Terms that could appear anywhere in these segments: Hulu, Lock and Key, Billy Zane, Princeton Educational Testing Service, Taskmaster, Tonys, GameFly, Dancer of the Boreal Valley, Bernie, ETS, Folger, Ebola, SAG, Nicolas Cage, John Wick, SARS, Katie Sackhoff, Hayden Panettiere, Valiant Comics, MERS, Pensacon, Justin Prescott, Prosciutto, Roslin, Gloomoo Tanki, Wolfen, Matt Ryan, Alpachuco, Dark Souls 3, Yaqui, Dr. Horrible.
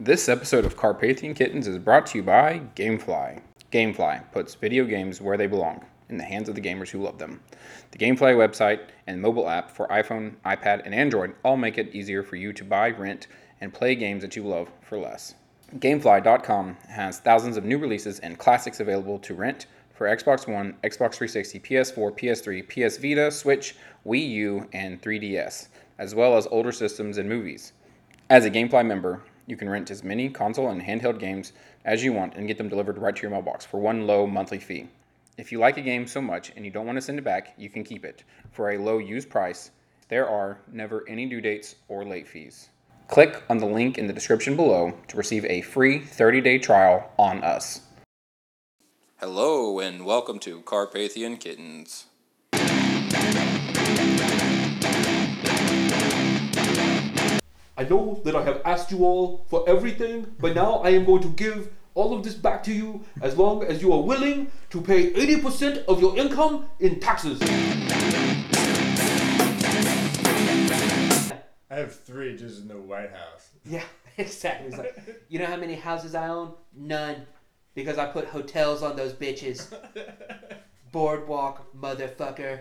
This episode of Carpathian Kittens is brought to you by GameFly. GameFly puts video games where they belong, in the hands of the gamers who love them. The GameFly website and mobile app for iPhone, iPad, and Android all make it easier for you to buy, rent, and play games that you love for less. GameFly.com has thousands of new releases and classics available to rent for Xbox One, Xbox 360, PS4, PS3, PS Vita, Switch, Wii U, and 3DS, as well as older systems and movies. As a GameFly member, you can rent as many console and handheld games as you want and get them delivered right to your mailbox for one low monthly fee. If you like a game so much and you don't want to send it back, you can keep it for a low used price. There are never any due dates or late fees. Click on the link in the description below to receive a free 30-day trial on us. Hello and welcome to Carpathian Kittens. I know that I have asked you all for everything, but now I am going to give all of this back to you as long as you are willing to pay 80% of your income in taxes. I have three just in the White House. Yeah, exactly. It's like, you know how many houses I own? None. Because I put hotels on those bitches. Boardwalk, motherfucker.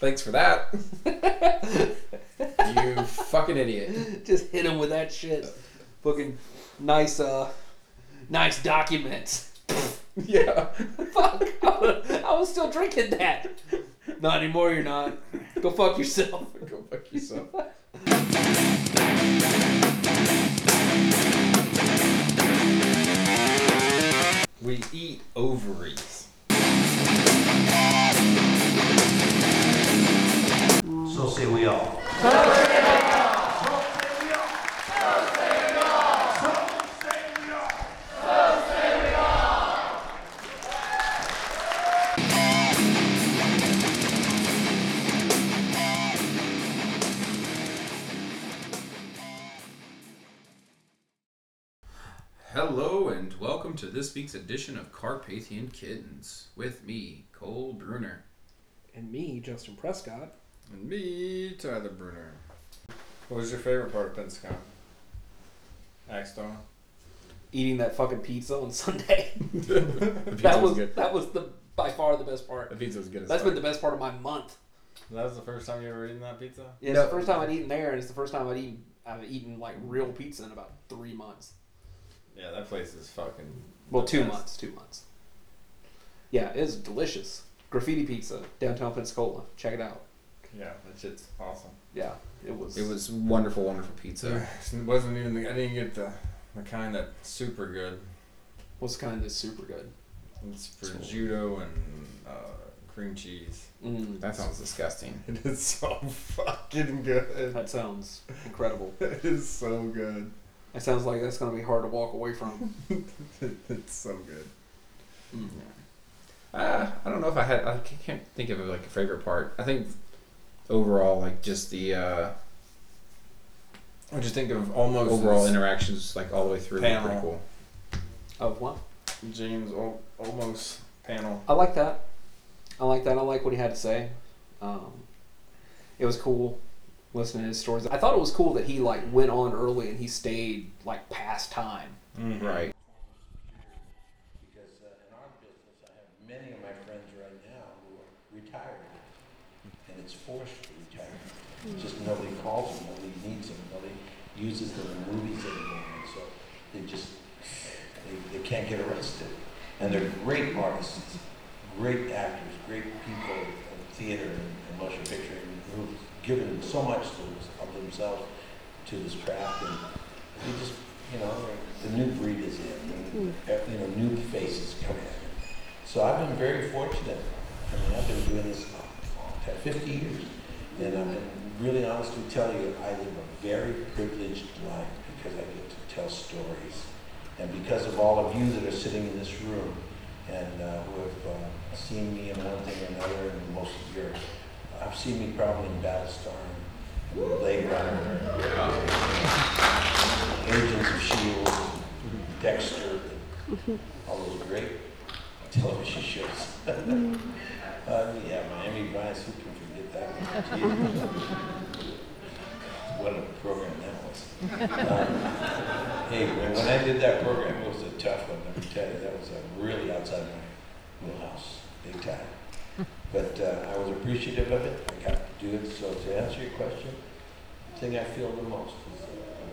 Thanks for that. You fucking idiot. Just hit him with that shit. Fucking nice documents. Yeah. Fuck. I was still drinking that. Not anymore, you're not. Go fuck yourself. Go fuck yourself. We eat ovaries. So say we all. So say we all. So say we all. So say we all. So say we all. Hello and welcome to this week's edition of Carpathian Kittens with me, Cole Brunner. And me, Justin Prescott. And me, Tyler Brunner. What was your favorite part of Pensacon? Axton? Eating that fucking pizza on Sunday. That was by far the best part. The pizza was good as That's been the best part of my month. That was the first time you ever eaten that pizza? Yeah, it's the first time I'd eaten there, and it's the first time I've eaten like real pizza in about 3 months. Yeah, that place is fucking... Well, 2 months. 2 months. Yeah, it is delicious. Graffiti Pizza, downtown Pensacola. Check it out. Yeah, that shit's awesome. Yeah, it was. It was wonderful, wonderful pizza. It wasn't even. I didn't get the kind that's super good. What's the kind that's super good? It's prosciutto and cream cheese. That sounds disgusting. It is so fucking good. That sounds incredible. It is so good. It sounds like that's gonna be hard to walk away from. It's so good. Mm. Yeah. I don't know if I had. I can't think of like a favorite part. I think. Overall, like just the, I just think of almost overall interactions, like all the way through. Panel. Pretty cool. Of what? James almost panel. I like that. I like what he had to say. It was cool listening to his stories. I thought it was cool that he like went on early and he stayed like past time. Mm-hmm. Right. Because in our business, I have many of my friends right now who are retired. It's forced retirement. Mm-hmm. Just nobody calls them, nobody needs them, nobody uses them in movies anymore. And so they just, they can't get arrested. And they're great artists, great actors, great people in theater and motion picture, who've given so much of themselves to this craft. And they just, you know, the new breed is in, and, you know, new faces come in. So I've been very fortunate. I mean, I've been doing this 50 years, and I can really honestly tell you I live a very privileged life because I get to tell stories, and because of all of you that are sitting in this room and who have seen me in one thing or another, and most of you have seen me probably in Battlestar and Blade Runner, Agents of S.H.I.E.L.D., Dexter, and all those great television shows. Yeah, Miami Vice, who can forget that? What a program that was. Hey, when I did that program, it was a tough one, let me tell you. That was really outside my wheelhouse, big time. But I was appreciative of it. I got to do it. So to answer your question, the thing I feel the most is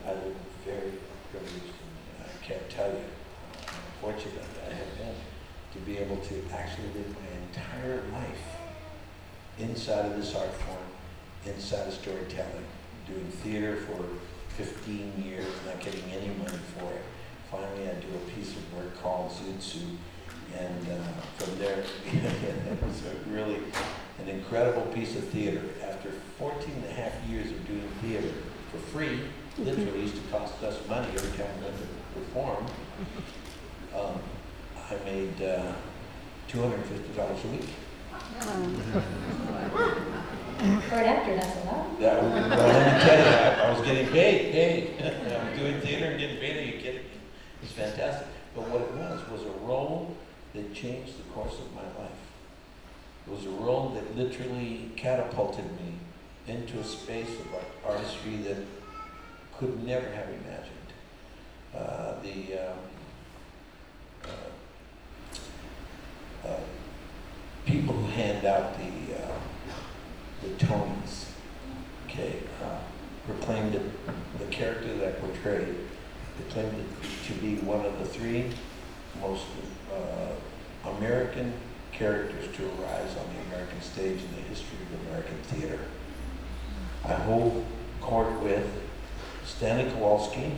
I live very privileged, and I can't tell you how fortunate I have been to be able to actually live my entire life inside of this art form, inside of storytelling, doing theater for 15 years, not getting any money for it. Finally, I do a piece of work called Zoot Suit, and from there, it was really an incredible piece of theater. After 14 and a half years of doing theater for free, literally used to cost us money every time we went to perform, I made $250 a week. For an actor, that's a lot. That was, well, let me tell you, I was getting paid. I was doing theater and getting paid. Are you kidding me? It was fantastic. But what it was a role that changed the course of my life. It was a role that literally catapulted me into a space of artistry that could never have imagined. People who hand out the Tonys, okay, proclaimed it, the character that I portrayed, proclaimed it to be one of the three most American characters to arise on the American stage in the history of American theater. I hold court with Stanley Kowalski,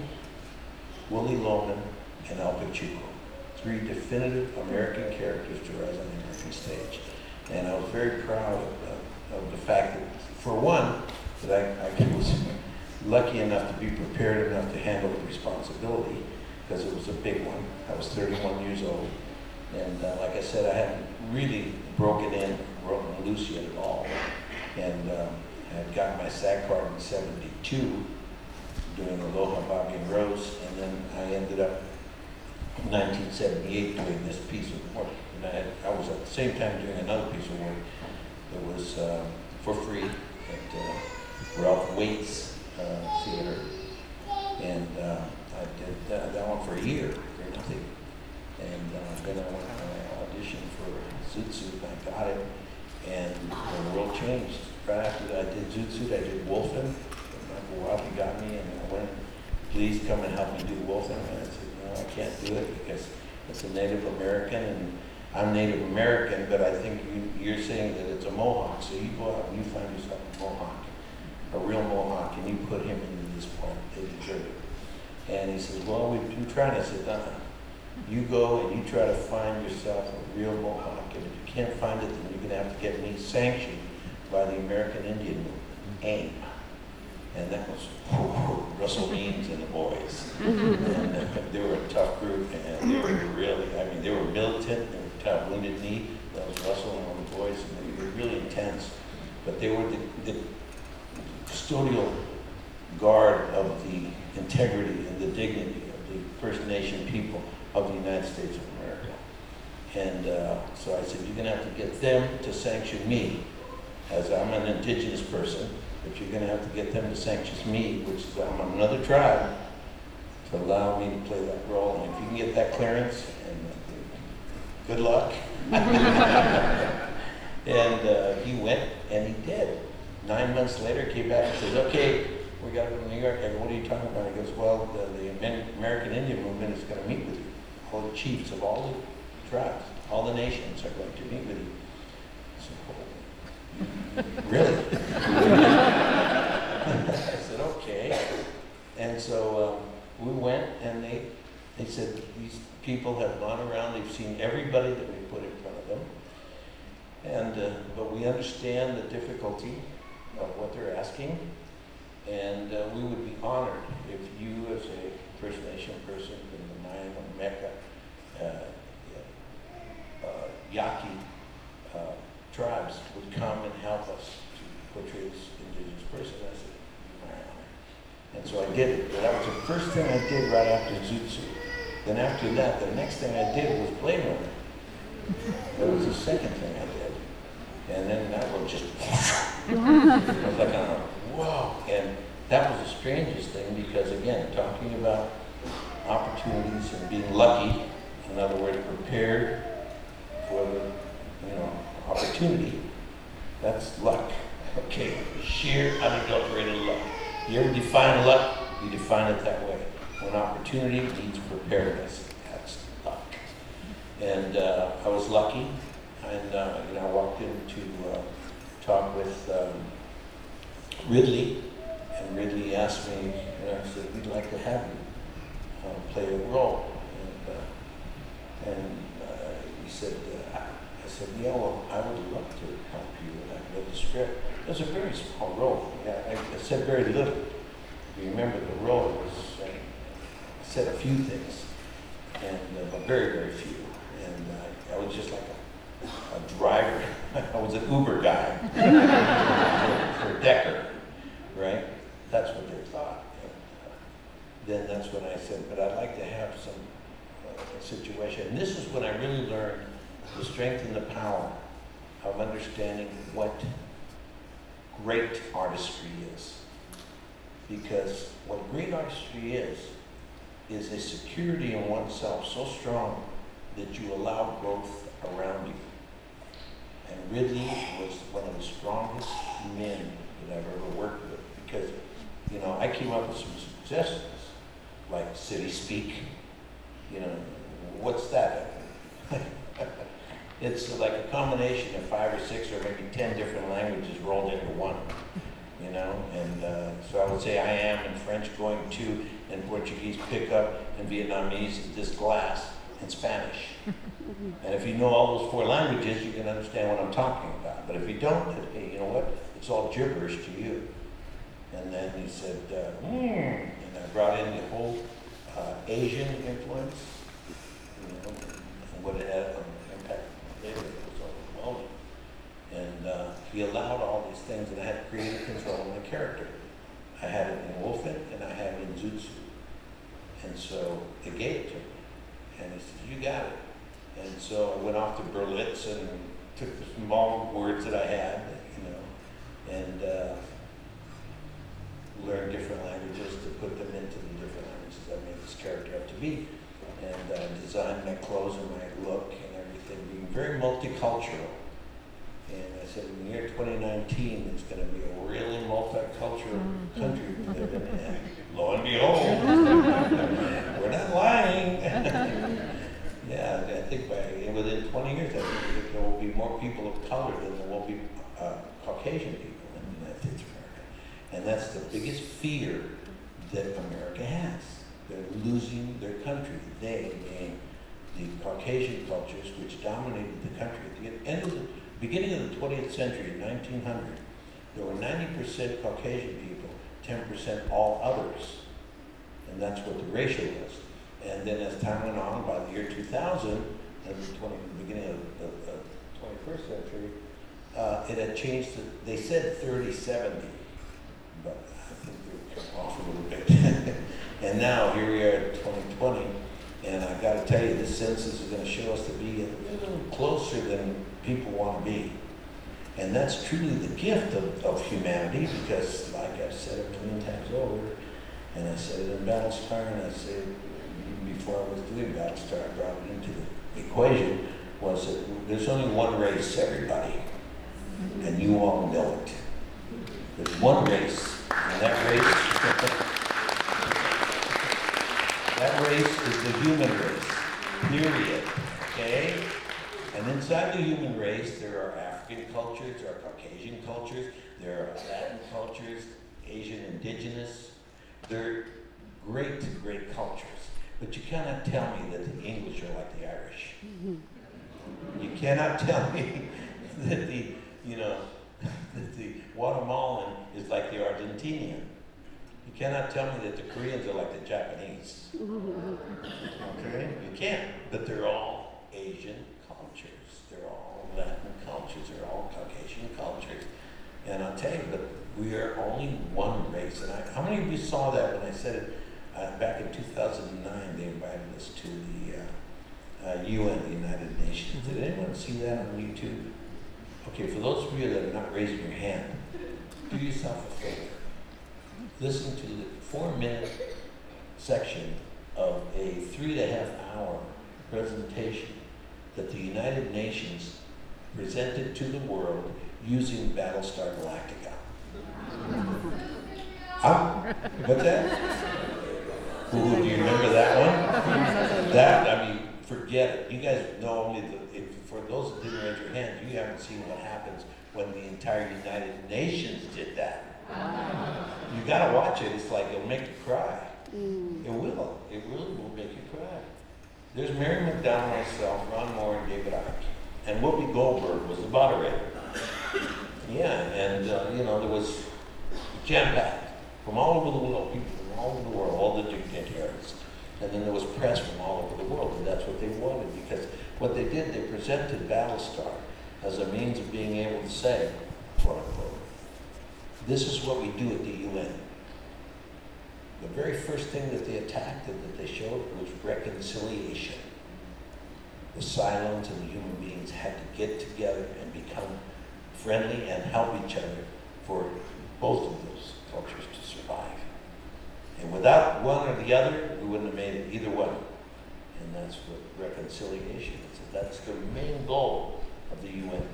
Willie Loman, and Al Pacino, three definitive American characters to rise on the American stage. And I was very proud of the fact that, for one, that I was lucky enough to be prepared enough to handle the responsibility, because it was a big one. I was 31 years old. And like I said, I hadn't really broken in, broken loose yet at all. And I had gotten my SAG card in '72, doing Aloha, Bobby and Rose. And then I ended up in 1978 doing this piece of work. And I was at the same time doing another piece of work that was for free at Ralph Waite's theater. And I did that one for a year for nothing. And then I went and I auditioned for Zoot Suit, and I got it, and the world changed. Right after that, I did Zoot Suit, I did Wolfen. Michael Robbie got me, and I went, please come and help me do Wolfen. And I said, no, I can't do it because it's a Native American, and I'm Native American, but I think you're saying that it's a Mohawk, so you go out and you find yourself a Mohawk, a real Mohawk, and you put him into this part, they deserve it. And he says, well, we've been trying. I said, no. You go and you try to find yourself a real Mohawk, and if you can't find it, then you're going to have to get me sanctioned by the American Indian Movement, AIM. And that was Russell Means and the boys. And they were a tough group, and they were really, I mean, they were militant, they were tough, Wounded Knee, that was Russell and all the boys, and they were really intense. But they were the custodial guard of the integrity and the dignity of the First Nation people of the United States of America. And so I said, you're gonna have to get them to sanction me, as I'm an indigenous person, but you're gonna have to get them to sanction me, which is I'm another tribe, to allow me to play that role. And if you can get that clearance, and good luck. And he went, and he did. 9 months later, came back and says, okay, we got to go to New York. I go, what are you talking about? He goes, well, the American Indian Movement is gonna meet with you. All the chiefs of all the tribes, all the nations are going to meet with you. I said, oh, really? I said, okay. And so we went, and they said, these people have gone around, they've seen everybody that we put in front of them. And but we understand the difficulty of what they're asking, and we would be honored if you, as a First Nation person in the Mayan or Mecca, Yaqui tribes would come and help us to portray this indigenous person. I said, my honor. And so I did it. But that was the first thing I did right after Zoot Suit. Then after that, the next thing I did was Blade Runner. That was the second thing I did. And then that was just I was like, oh, whoa. And that was the strangest thing because, again, talking about opportunities and being lucky, another word, prepared for the, you know, opportunity, that's luck. Okay, sheer unadulterated luck. You ever define luck? You define it that way. When opportunity needs preparedness, that's luck. And I was lucky, and you know, I walked in to talk with Ridley, and Ridley asked me, and I said, we'd like to have you play a role. And he said, I said, yeah, well, I would love to help you, and I read the script. It was a very small role. I said very little. If you remember, the role was, I said a few things, and but very, very few. And I was just like a driver. I was an Uber guy for Decker, right? That's what they thought. And then that's when I said, but I'd like to have some situation. And this is when I really learned the strength and the power of understanding what great artistry is. Because what great artistry is a security in oneself so strong that you allow growth around you. And Ridley was one of the strongest men that I've ever worked with. Because, you know, I came up with some suggestions, like city speak. You know, what's that? It's like a combination of 5 or 6 or maybe 10 different languages rolled into one, you know? And so I would say I am in French going to, and Portuguese pick up, and Vietnamese is this glass, and Spanish. And if you know all those 4 languages, you can understand what I'm talking about. But if you don't, you know what? It's all gibberish to you. And then he said, and I brought in the whole Asian influence, you know, and what it had on the impact on labor was overwhelming. And he allowed all these things, and I had creative control of my character. I had it in Wolfen, and I had it in Zoot Suit. And so they gave it to me, and he said, you got it. And so I went off to Berlitz and took the small words that I had, you know, and learned different languages to put them into the different languages I made this character up to be. And I designed my clothes and my look and everything, being very multicultural. And I said, in the year 2019, it's going to be a really multicultural country we live in. And lo and behold, we're not lying. Yeah, I think by, within 20 years, I think there will be more people of color than there will be Caucasian people in the United States of America. And that's the biggest fear that America has. They're losing their country. They, being the Caucasian cultures, which dominated the country at the end of the beginning of the 20th century, 1900, there were 90% Caucasian people, 10% all others. And that's what the ratio was. And then as time went on, by the year 2000, the beginning of the 21st century, it had changed to, they said 30-70, but I think they were off a little bit. And now here we are at 2020, and I've got to tell you, the census is going to show us to be a little closer than people want to be. And that's truly the gift of humanity, because like I've said it 1,000,000 times over, and I said it in Battlestar, and I said it before I was doing Battlestar, I brought it into the equation, was that there's only one race, everybody, and you all know it. There's one race, and that race... That race is the human race, period, okay? And inside the human race, there are African cultures, there are Caucasian cultures, there are Latin cultures, Asian indigenous. They're great, great cultures. But you cannot tell me that the English are like the Irish. You cannot tell me that the, you know, that the Guatemalan is like the Argentinian. You cannot tell me that the Koreans are like the Japanese. Okay? You can't. But they're all Asian cultures. They're all Latin cultures. They're all Caucasian cultures. And I'll tell you, but we are only one race. And how many of you saw that when I said it? Back in 2009, they invited us to the UN, the United Nations. Did anyone see that on YouTube? Okay, for those of you that are not raising your hand, do yourself a favor. Listen to the 4-minute section of a 3.5-hour presentation that the United Nations presented to the world using Battlestar Galactica. Huh? What's that? Ooh, do you remember that one? That, I mean, forget it. You guys know only, for those that didn't raise your hand, you haven't seen what happens when the entire United Nations did that. You gotta watch it. It's like, it'll make you cry. It will. It really will make you cry. There's Mary McDowell, myself, Ron Moore, and David Icke. And Whoopi Goldberg was the moderator. Yeah, and you know, there was jam-packed from all over the world, people from all over the world, all the dignitaries. And then there was press from all over the world, and that's what they wanted, because what they did, they presented Battlestar as a means of being able to say, quote unquote, this is what we do at the UN. The very first thing that they attacked and that they showed was reconciliation. The Cylons and the human beings had to get together and become friendly and help each other for both of those cultures to survive. And without one or the other, we wouldn't have made it either one. And that's what reconciliation is. That's the main goal of the UN.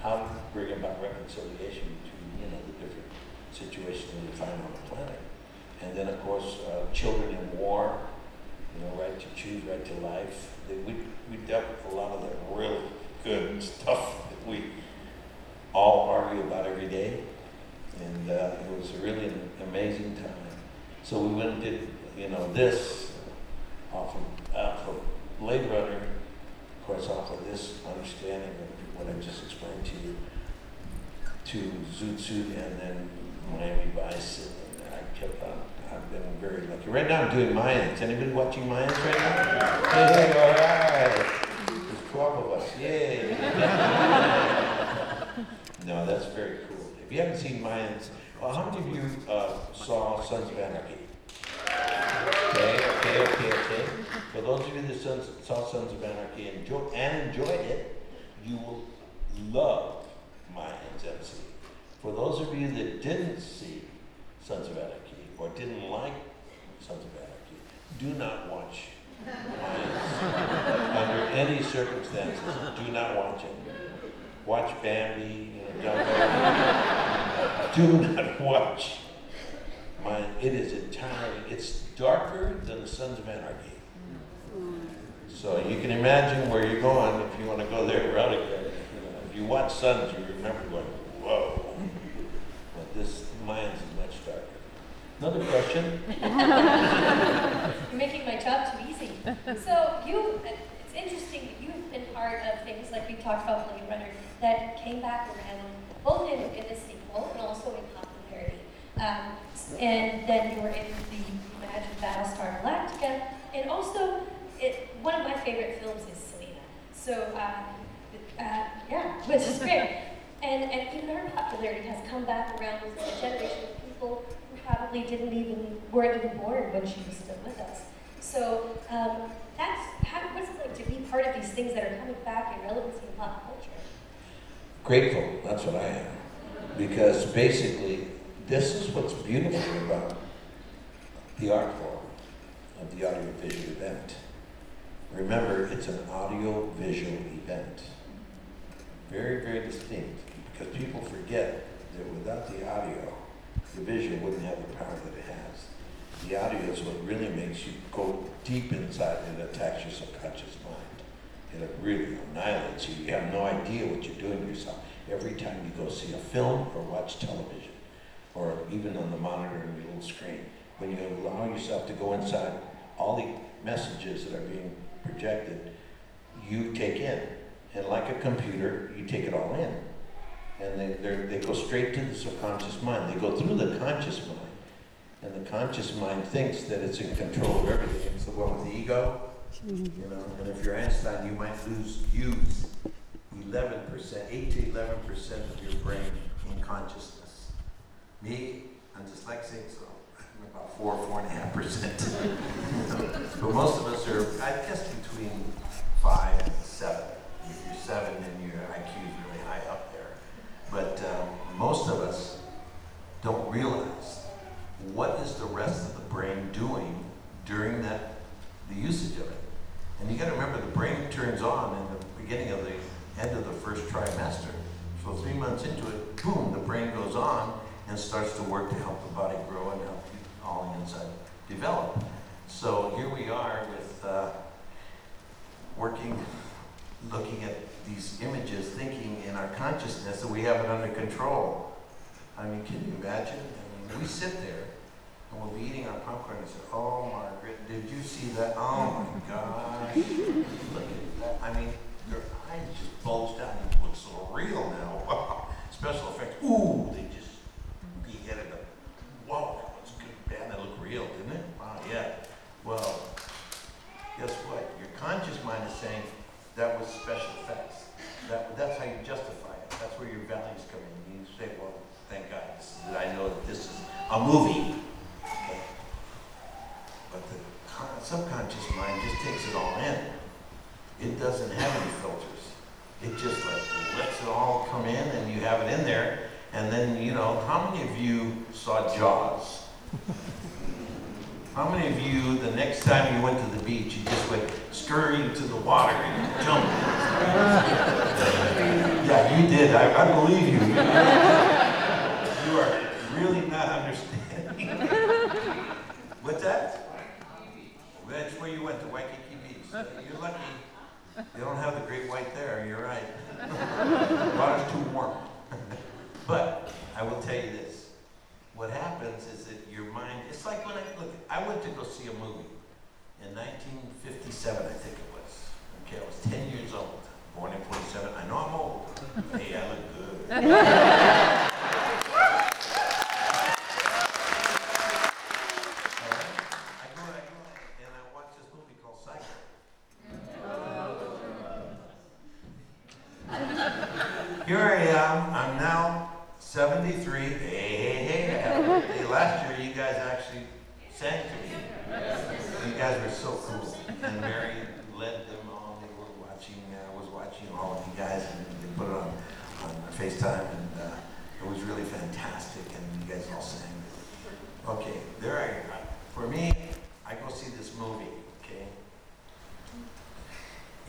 How to bring about reconciliation between, you know, the different situations that we find on the planet. And then, of course, children in war, you know, right to choose, right to life. We dealt with a lot of the really good stuff that we all argue about every day. And it was really an amazing time. So we went and did, you know, this off of Blade Runner, of course, off of this understanding of what I just explained to you, to Zoot Suit, and then Miami Vice. I've been very lucky. Right now I'm doing Mayans. Anybody watching Mayans right now? Hey, all right. There's 12 of us. Yay. No, that's very cool. If you haven't seen Mayans, well, how many of you saw Sons of Anarchy? Okay. For those of you that saw Sons of Anarchy and enjoyed it, you will love Mayans MC. For those of you that didn't see Sons of Anarchy, or didn't like Sons of Anarchy, do not watch Mayans. Under any circumstances, do not watch it. Watch Bambi, you know, Dumbo. Do not watch Mayans. It is entirely, it's darker than the Sons of Anarchy. So you can imagine where you're going if you want to go there, or out of there. If you watch Sons, you remember going, whoa. But this Mayans is much darker. Another question. You're making my job too easy. So it's interesting that you've been part of things like we talked about Blade Runner that came back around, both in the sequel and also in popularity. And then you were in the Magic Battlestar Galactica. And also, one of my favorite films is Selena. So yeah, which is great. And even our popularity has come back around with a generation of people probably weren't even born when she was still with us. So what's it like to be part of these things that are coming back in relevancy in pop culture? Grateful, that's what I am. Because basically, this is what's beautiful about the art form of the audiovisual event. Remember, it's an audiovisual event. Very, very distinct, because people forget that without the audio, the visual wouldn't have the power that it has. The audio is what really makes you go deep inside and attacks your subconscious mind. It really annihilates you. You have no idea what you're doing to yourself every time you go see a film or watch television, or even on the monitor and your little screen. When you allow yourself to go inside all the messages that are being projected, you take in. And like a computer, you take it all in. And they go straight to the subconscious mind. They go through the conscious mind. And the conscious mind thinks that it's in control of everything. It's the one with the ego. You know, and if you're Einstein, you might use 8 to 11% of your brain in consciousness. Me, I'm dyslexic, so I'm about 4.5%. But most of us are, I guess, between 5 and 7. If you're 7, then your IQ is really high up there. But most of us don't realize. What is the rest of the brain doing during that, the usage of it? And you got to remember, the brain turns on in the beginning of the end of the first trimester. So 3 months into it, boom, the brain goes on and starts to work to help the body grow and help all the inside develop. So here we are with working, looking at these images, thinking in our consciousness that we have it under control. I mean, can you imagine? I mean, we sit there and we'll be eating our popcorn and say, oh, Margaret, did you see that? Oh my gosh, look at that. I mean, their eyes just bulged out and it looks so real now. Wow. Special effects, ooh, they just, you get it up. Wow, that was good, man, that looked real, didn't it? Wow, yeah. Well, guess what? Your conscious mind is saying, that was special effects. That's how you justify it. That's where your values come in. You say, well, thank God, I know that this is a movie. Okay. But the subconscious mind just takes it all in. It doesn't have any filters. It just like lets it all come in and you have it in there. And then, you know, how many of you saw Jaws? How many of you, the next time you went to the beach, you just went scurrying to the water and jumped? Yeah, you did. I believe you. You are really not understanding. What's that? That's where you went, to Waikiki Beach. So you're lucky. They don't have the great white there. You're right. The water's too warm. But I will tell you this. What happens is that your mind, it's like when I went to go see a movie in 1957, I think it was. Okay, I was 10 years old. Born in 47. I know I'm old. Hey, I look good. Here I am, I'm now 73, hey, last year you guys actually sang to me. You guys were so cool, and Mary led them all, they were watching, I was watching all of you guys, and they put it on FaceTime, and it was really fantastic, and you guys all sang. Okay, there I am. For me, I go see this movie, okay?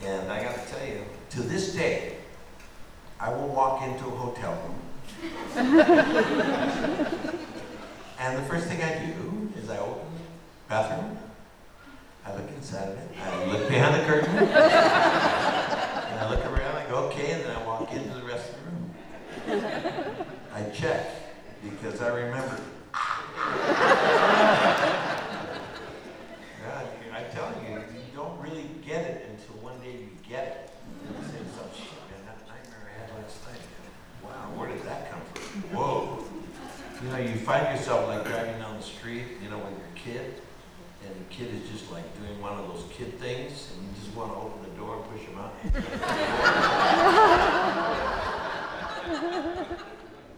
And I gotta tell you, to this day, I will walk into a hotel room, and the first thing I do is I open the bathroom, I look inside of it, I look behind the curtain, and I look around, I go, okay, and then I walk into the rest of the room. I check, because I remember. God, I'm telling you, you don't really get it until one day you get it. And you say, oh, shit, man, that nightmare I had last night. Wow, where did that come from? Whoa. You know, you find yourself like driving down the street, you know, with your kid, and the kid is just like doing one of those kid things, and you just want to open the door and push him out.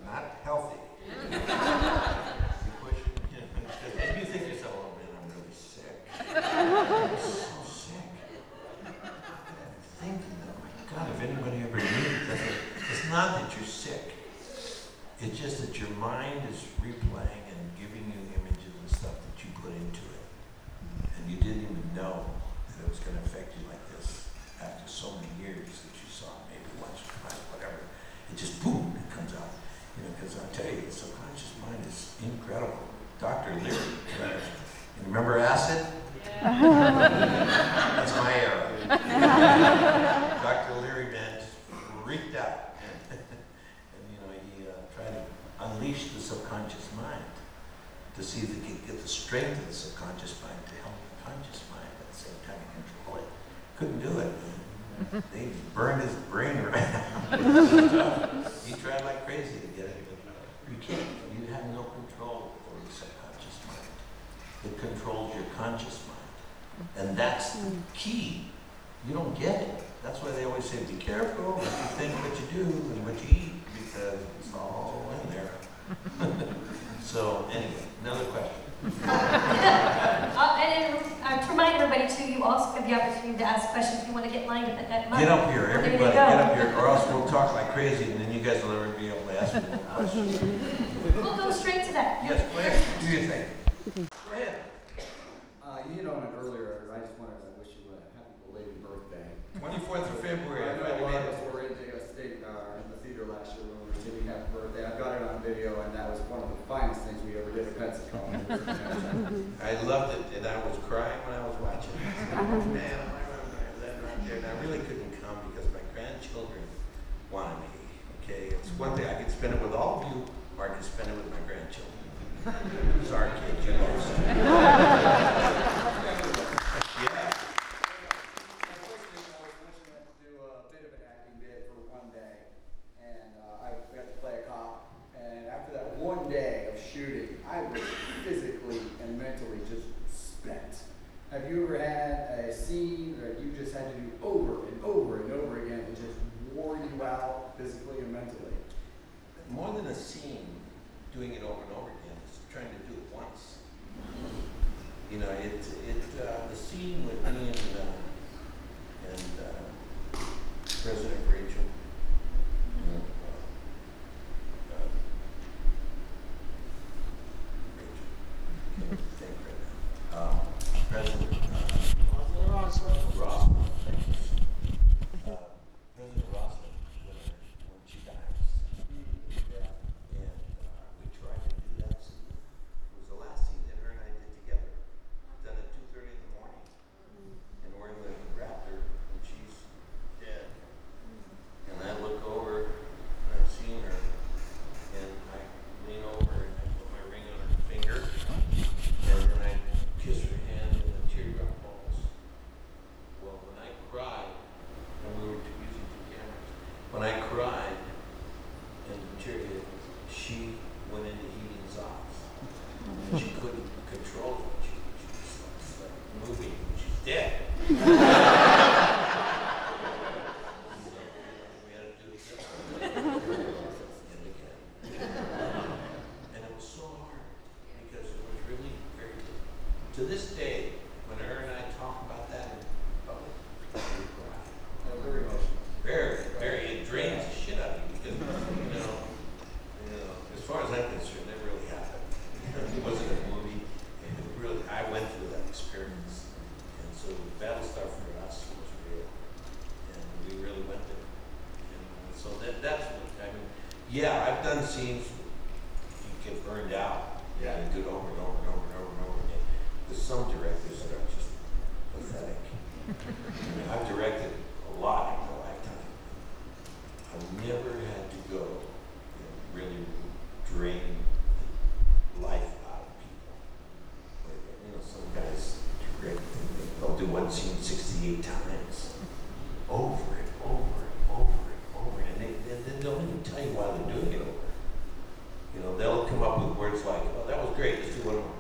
Not healthy. You push him, and you think to yourself, oh man, I'm really sick. I'm so sick. Thinking that, my God, if anybody ever knew that, it's not that you're sick. It's just that your mind is replaying and giving you images and stuff that you put into it. And you didn't even know that it was going to affect you like this after so many years that you saw it maybe once or twice, whatever. It just, boom, it comes out. You know, because I'll tell you, the subconscious mind is incredible. Dr. Leary, you remember acid? Yeah. That's my era. Dr. Leary, man, just freaked out. And you know, he tried to unleash the subconscious mind to see if he could get the strength of the subconscious mind to help the conscious mind at the same time and control it. Couldn't do it. They burned his brain right now. He tried like crazy to get it. You can't. You have no control over the subconscious mind. It controls your conscious mind. And that's the key. You don't get it. That's why they always say, be careful what you think, what you do, and what you eat, because it's all in there. So anyway, another question. And To remind everybody, too, you also have the opportunity to ask questions if you want to get lined up at that moment. Get up here, everybody. Get up here, or else we'll talk like crazy, and then you guys will never be able to ask me questions. We'll go straight to that. Yes, please. Do your thing. Go ahead. You hit on it earlier, and I just wanted to wish you a happy belated birthday. 24th of February. I know a lot of us were in the theater last year when we were singing happy birthday. I've got it on video, and that was one of the finest things we ever did at Pensacon. I loved it, and I was crying when I was watching it. Man, I remember that right there, and I really couldn't come because my grandchildren wanted me. Okay, it's one thing I could spend it with all of you, or I could spend it with my grandchildren. Sorry, kid, you lost. Yeah. Have you ever had a scene that you just had to do over and over and over again and just wore you out physically and mentally? More than a scene, doing it over and over again is trying to do it once. You know, the scene with me and President Rachel. Rachel, I think right now. President Roslin. President Roslin, when she dies. Yeah. And we tried to do that scene. It was the last scene that her and I did together. Done at 2:30 in the morning. And we're in the Raptor, and she's dead. And I look over, and I've seen her, and I lean over, and I put my ring on her finger, and then I kiss her. When I cried in the chariot, she went into healing sobs. And she couldn't control it. She was like moving. She's dead. So, we had to do it again. And it was so hard because it was really very difficult. To this day, when her and I talk about that in public, we cry. Very emotional. It drains the shit out of you because, you know, as far as I'm concerned, that really happened. It wasn't a movie. It really, I went through that experience. And so Battlestar for us was real. And we really went there. And so that's what, I mean, yeah, I've done scenes you get burned out. Yeah. And do it over and over and over and over and over again. There's some directors that are just pathetic. I mean, I've directed a lot in my lifetime. I've never had to go and really drain the life out of people. Like, you know, some guys direct, they'll do one scene 68 times, over and over and over and over, and they don't even tell you why they're doing it over. You know, they'll come up with words like, "Oh, that was great. Let's do one more."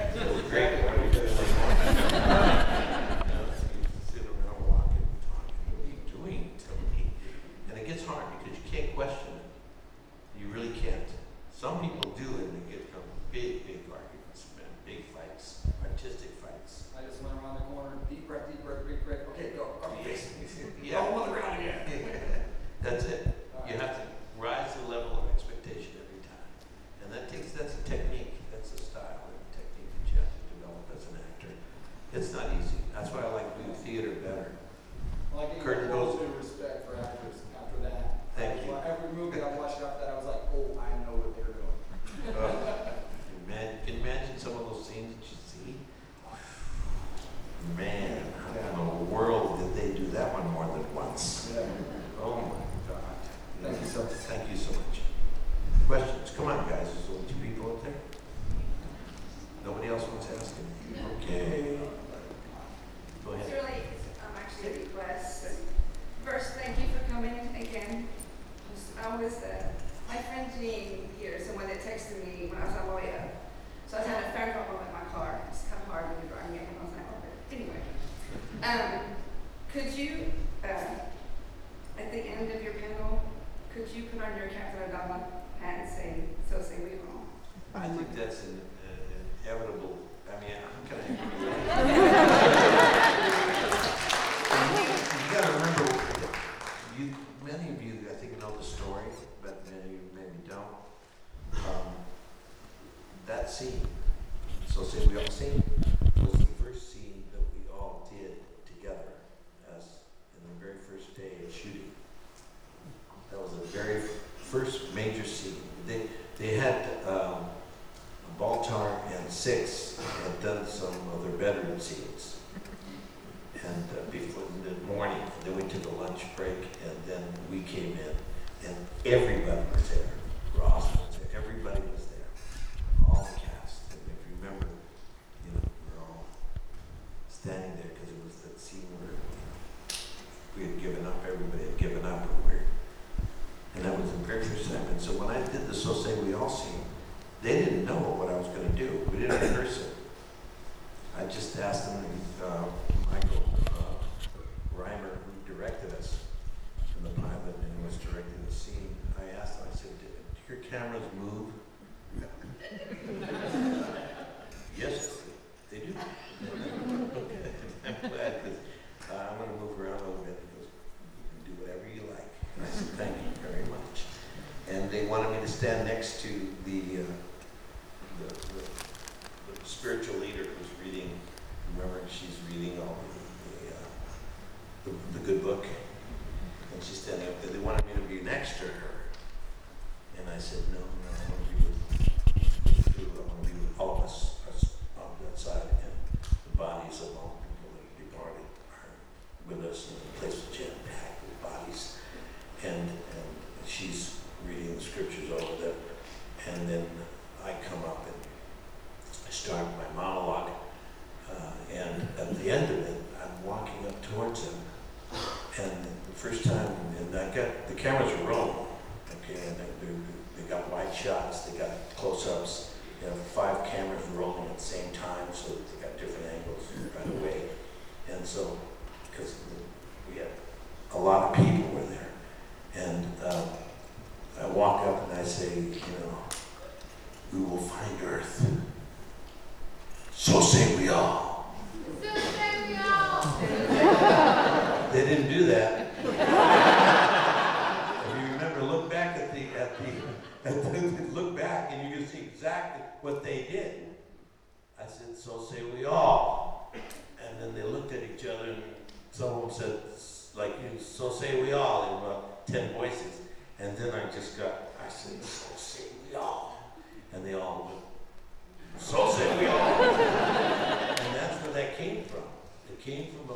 That was great. Why don't we do it like more? Question it. You really can't. Some people do it and they get from big arguments, big fights, artistic fights. I just went around the corner, deep breath. Okay, go. Okay. Yeah. All the ground again. That's it. Right. You have to rise to the level of expectation every time, and that's a technique. That's a style and a technique that you have to develop as an actor. It's not easy. That's why I like doing theater better. Well, I curtain goes. Respect for actors after that. Thank you. Every movie I watched after that, I was like, oh, I know what they're doing. Can you imagine some of those scenes that you see? Man, how in the world did they do that one more than once? Yeah. Oh, my God. Thank you so much. Thank you so much. Questions? Come on, guys. There's only two people up there. Nobody else wants to ask anything. Okay. Go ahead. Really, actually a request. First, thank you for coming again. I was my friend Jean here, someone that texted me when I was on my way up. So I was having a phone problem with my car. It's kind of hard when you're driving it when I was on my way. Anyway, could you, at the end of your panel, could you put on your Captain Obama hat and say, "So say we all"? I think that's an inevitable. I mean, how can I? that scene. So since we all seen was the first scene that we all did together as in the very first day of shooting. That was the very first major scene. They had Baltar and Six had done some of their bedroom scenes. And before the morning, then we took a lunch break, and then we came in, and everybody was there. Ross was there. Everybody was there. All the cast. And if you remember, you know, we were all standing there because it was that scene where we had given up. Everybody had given up, and that was the very first time. And so when I did the So Say We All scene, they didn't know what I was going to do. We didn't rehearse it. I just asked them. Michael Reimer, who directed us in the pilot and was directing the scene, I asked him, I said, do your cameras move? Yes, they do. I'm glad because I'm going to move around a little bit. He goes, you can do whatever you like. And I said, thank you very much. And they wanted me to stand next to the spiritual leader who's reading. Remember, she's reading all the good book, and she's standing up there. They wanted me to be next to her, and I said, no, I want to be with you. I want to be with all of us on that side, and the bodies of all the people that departed are with us, and the place was jam-packed with bodies, and she's reading the scriptures over there, and then I come up and I start my monologue. And at the end of it, I'm walking up towards him, and the first time, and I got the cameras were rolling, okay, and they got wide shots, they got close-ups, you know, 5 cameras rolling at the same time, so they got different angles right away, and so because we had a lot of people were there, and I walk up and I say, you know, we will find Earth. So say we all. So say we all. They didn't do that. If you remember, look back look back, and you can see exactly what they did. I said, so say we all. And then they looked at each other, and some of them said, like you, so say we all, in about 10 voices. And then I said, so say we all. And they all went. So say we all. And that's where that came from. It came from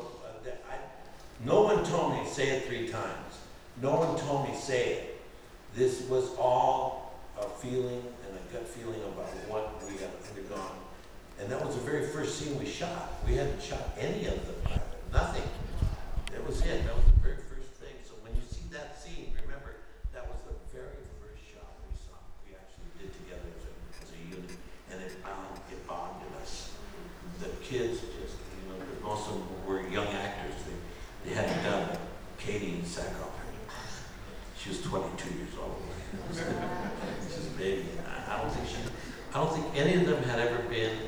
no one told me say it 3 times. No one told me say it. This was all a feeling and a gut feeling about what we had undergone. And that was the very first scene we shot. We hadn't shot any of the pilot. Nothing. That was it. That was the very first thing. So when you see that scene, remember, that was the very first shot we saw. We actually did together as a unit. And it bonded us. The kids just, you know, most of them were young actors. They hadn't done it. Katie Sackhoff, she was 22 years old. She's a baby. I don't think any of them had ever been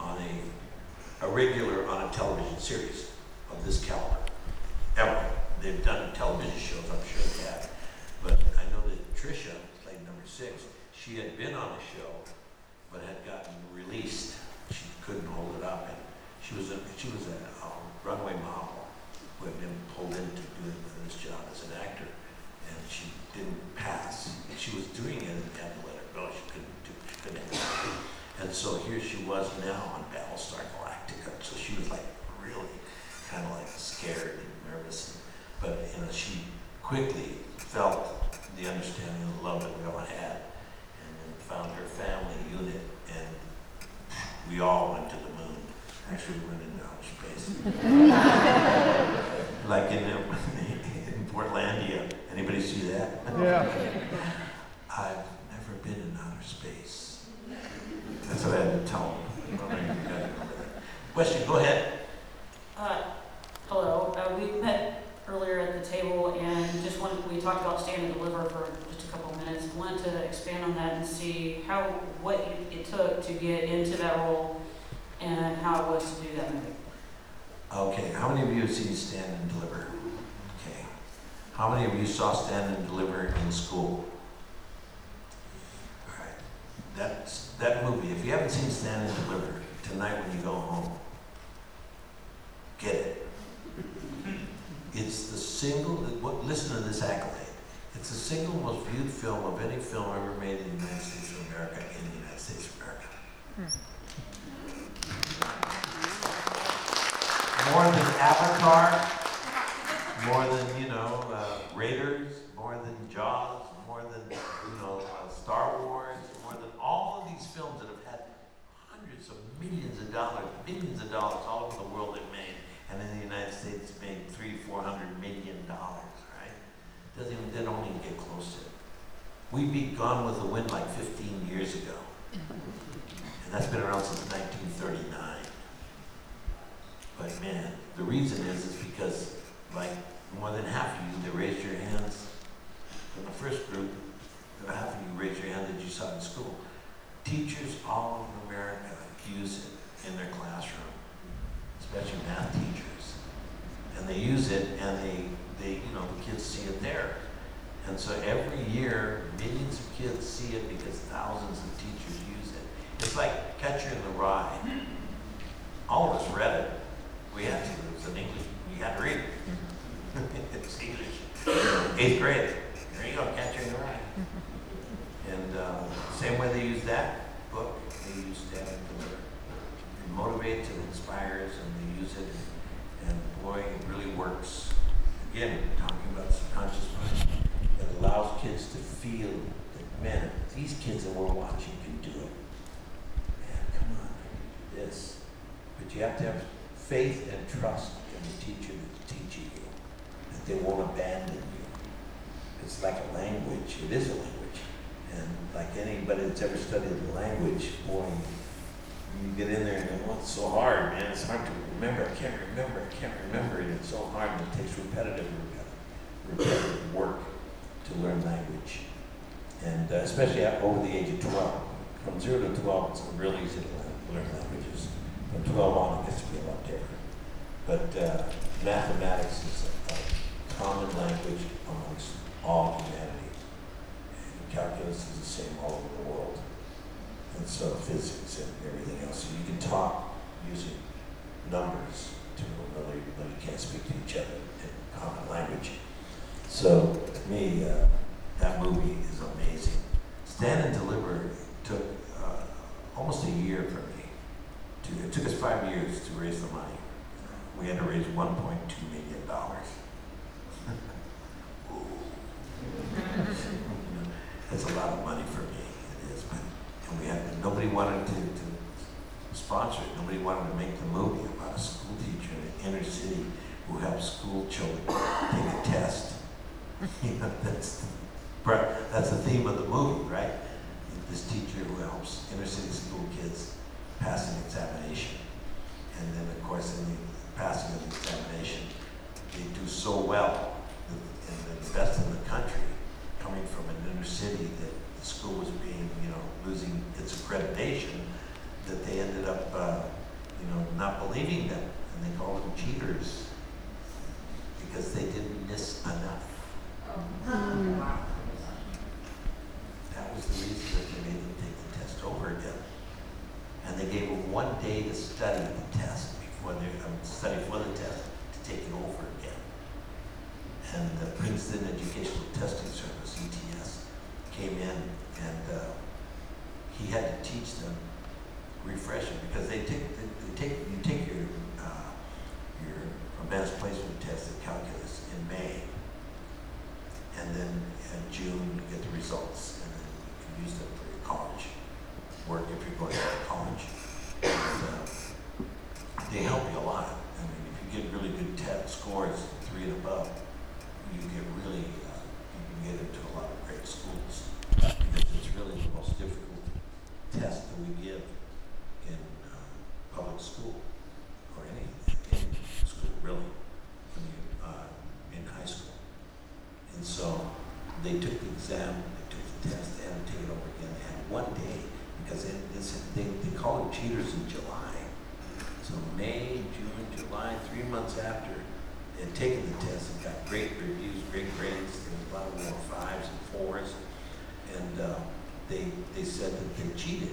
on a regular on a television series of this caliber, ever. They've done television shows, I'm sure they have. But I know that Trisha played number 6. She had been on a show, but had gotten released. She couldn't hold it up, and she was a runway model who had been pulled into doing this job as an actor, and she didn't pass. She was doing it and had to let her go. She couldn't. And so here she was now on Battlestar Galactica. So she was like really kind of like scared and nervous, but you know she quickly felt the understanding and the love that we all had. Found her family unit, and we all went to the moon. Actually, we went into outer space. Like in Portlandia. Anybody see that? Yeah. I've never been in outer space. That's what I had to tell them. Question, go ahead. Hello. We met earlier at the table, and we talked about Stand and Deliver for just a couple of minutes. Wanted to expand on that and see what it took to get into that role and how it was to do that movie. Okay, how many of you have seen Stand and Deliver? Okay. How many of you saw Stand and Deliver in school? All right. That's that movie, if you haven't seen Stand and Deliver, tonight when you go home, get it. It's the single, listen to this accolade. It's the single most viewed film of any film ever made in the United States of America, in the United States of America. More than Avatar, more than, you know, Raiders, more than Jaws, more than, you know, Star Wars, more than all of these films that have had hundreds of millions of dollars, billions of dollars all over the world that made, and in the United States made $300–400 million, right? They don't even get close to it. We beat Gone with the Wind like 15 years ago. And that's been around since 1939. But man, the reason is because like more than half of you that raised your hands from the first group, and half of you raised your hand that you saw in school. Teachers all over America use it in their classroom, especially math teachers. And they use it and they you know, the kids see it there. And so every year, millions of kids see it because thousands of teachers use it. It's like Catcher in the Rye. All of us read it. We had to, it was in English, we had to read it. It's English, 8th grade. There you go, Catcher in the Rye. And same way they use that book, they use Stand and Deliver. It motivates and inspires, and they use it, and boy, it really works. Again, talking about subconscious mind, it allows kids to feel that, man, these kids that we're watching can do it. Man, come on, I can do this. But you have to have faith and trust in the teacher that's teaching you, that they won't abandon you. It's like a language, it is a language. And like anybody that's ever studied the language, boy, you get in there and go, well, it's so hard, man. It's hard to remember. I can't remember. And it's so hard. And it takes repetitive work to learn language. And especially over the age of 12. From 0 to 12, it's real easy to learn languages. From 12 on, it gets to be a lot different. But mathematics is a common language amongst all humanity. Calculus is the same all over the world, and so physics and everything else. So you can talk using numbers to another, but you can't speak to each other in common language. So to me, that movie is amazing. Stand and Deliver took almost a year for me. It took us 5 years to raise the money. We had to raise $1.2 million. That's a lot of money for me, it is. But, and we had, nobody wanted to sponsor it. Nobody wanted to make the movie about a school teacher in the inner city who helps school children take a test. You know, that's the theme of the movie, right? This teacher who helps inner city school kids pass an examination. And then, of course, in the passing of the examination, they do so well, and the best in the country, coming from an inner city that the school was being, you know, losing its accreditation, that they ended up, you know, not believing them, and they called them cheaters because they didn't miss enough. That was the reason that they made them take the test over again, and they gave them 1 day to study the test before they study for the test to take it over again. And the Princeton Educational Testing Service, ETS, came in and he had to teach them refreshing because you take your advanced placement test in calculus in May, and then in June you get the results, and then you can use them for your college work if you're going to college. And, they help you a lot. I mean, if you get really good scores, 3 and above, you get really, you can get into a lot of great schools because it's really the most difficult test that we give in public school or any school really, I mean, in high school. And so they took the exam, they took the test, they had to take it over again. They had 1 day because they call them cheaters in July. So May, June, July, 3 months after, they had taken the test and got great reviews, great grades. There was a lot of more 5s and 4s. And they said that they cheated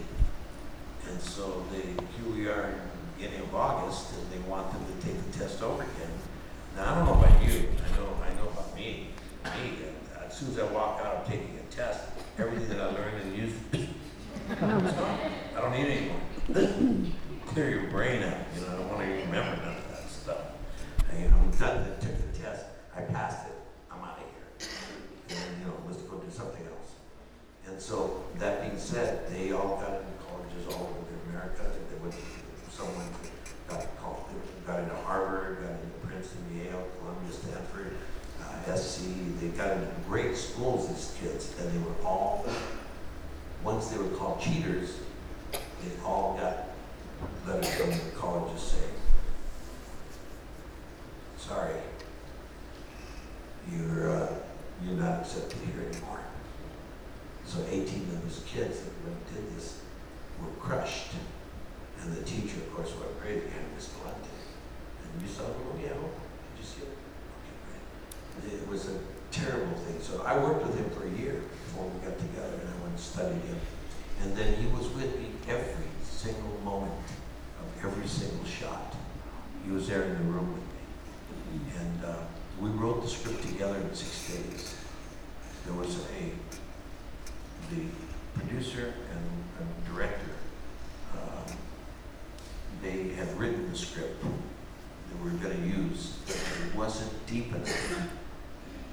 so here we are in the beginning of August, and they want them to take the test over again. Now, I don't know about you. I know about me. As soon as I walk out of taking a test, everything that I learned and used, I don't need anymore. Clear your brain out. You know, I don't want to remember none of that stuff. And, you know, I took the test. I passed it. I'm out of here. And, you know, let's go do something else. And so, that being said, they all got into colleges all over America. I think they went to someone got into Harvard, got into Princeton, Yale, Columbia, Stanford, SC. They got into great schools, these kids, and they were all, once they were called cheaters, they all got letters from the colleges saying, sorry, you're not accepted here anymore. So 18 of those kids that did this were crushed. And the teacher, of course, what grade they had was collected. And you saw the movie at home? Did you see it? Okay, great. It was a terrible thing. So I worked with him for a year before we got together, and I went and studied him. And then he was with me every single moment of every single shot. He was there in the room with me. And we wrote the script together in 6 days. There was the producer and director, they had written the script that we were going to use, but it wasn't deep enough.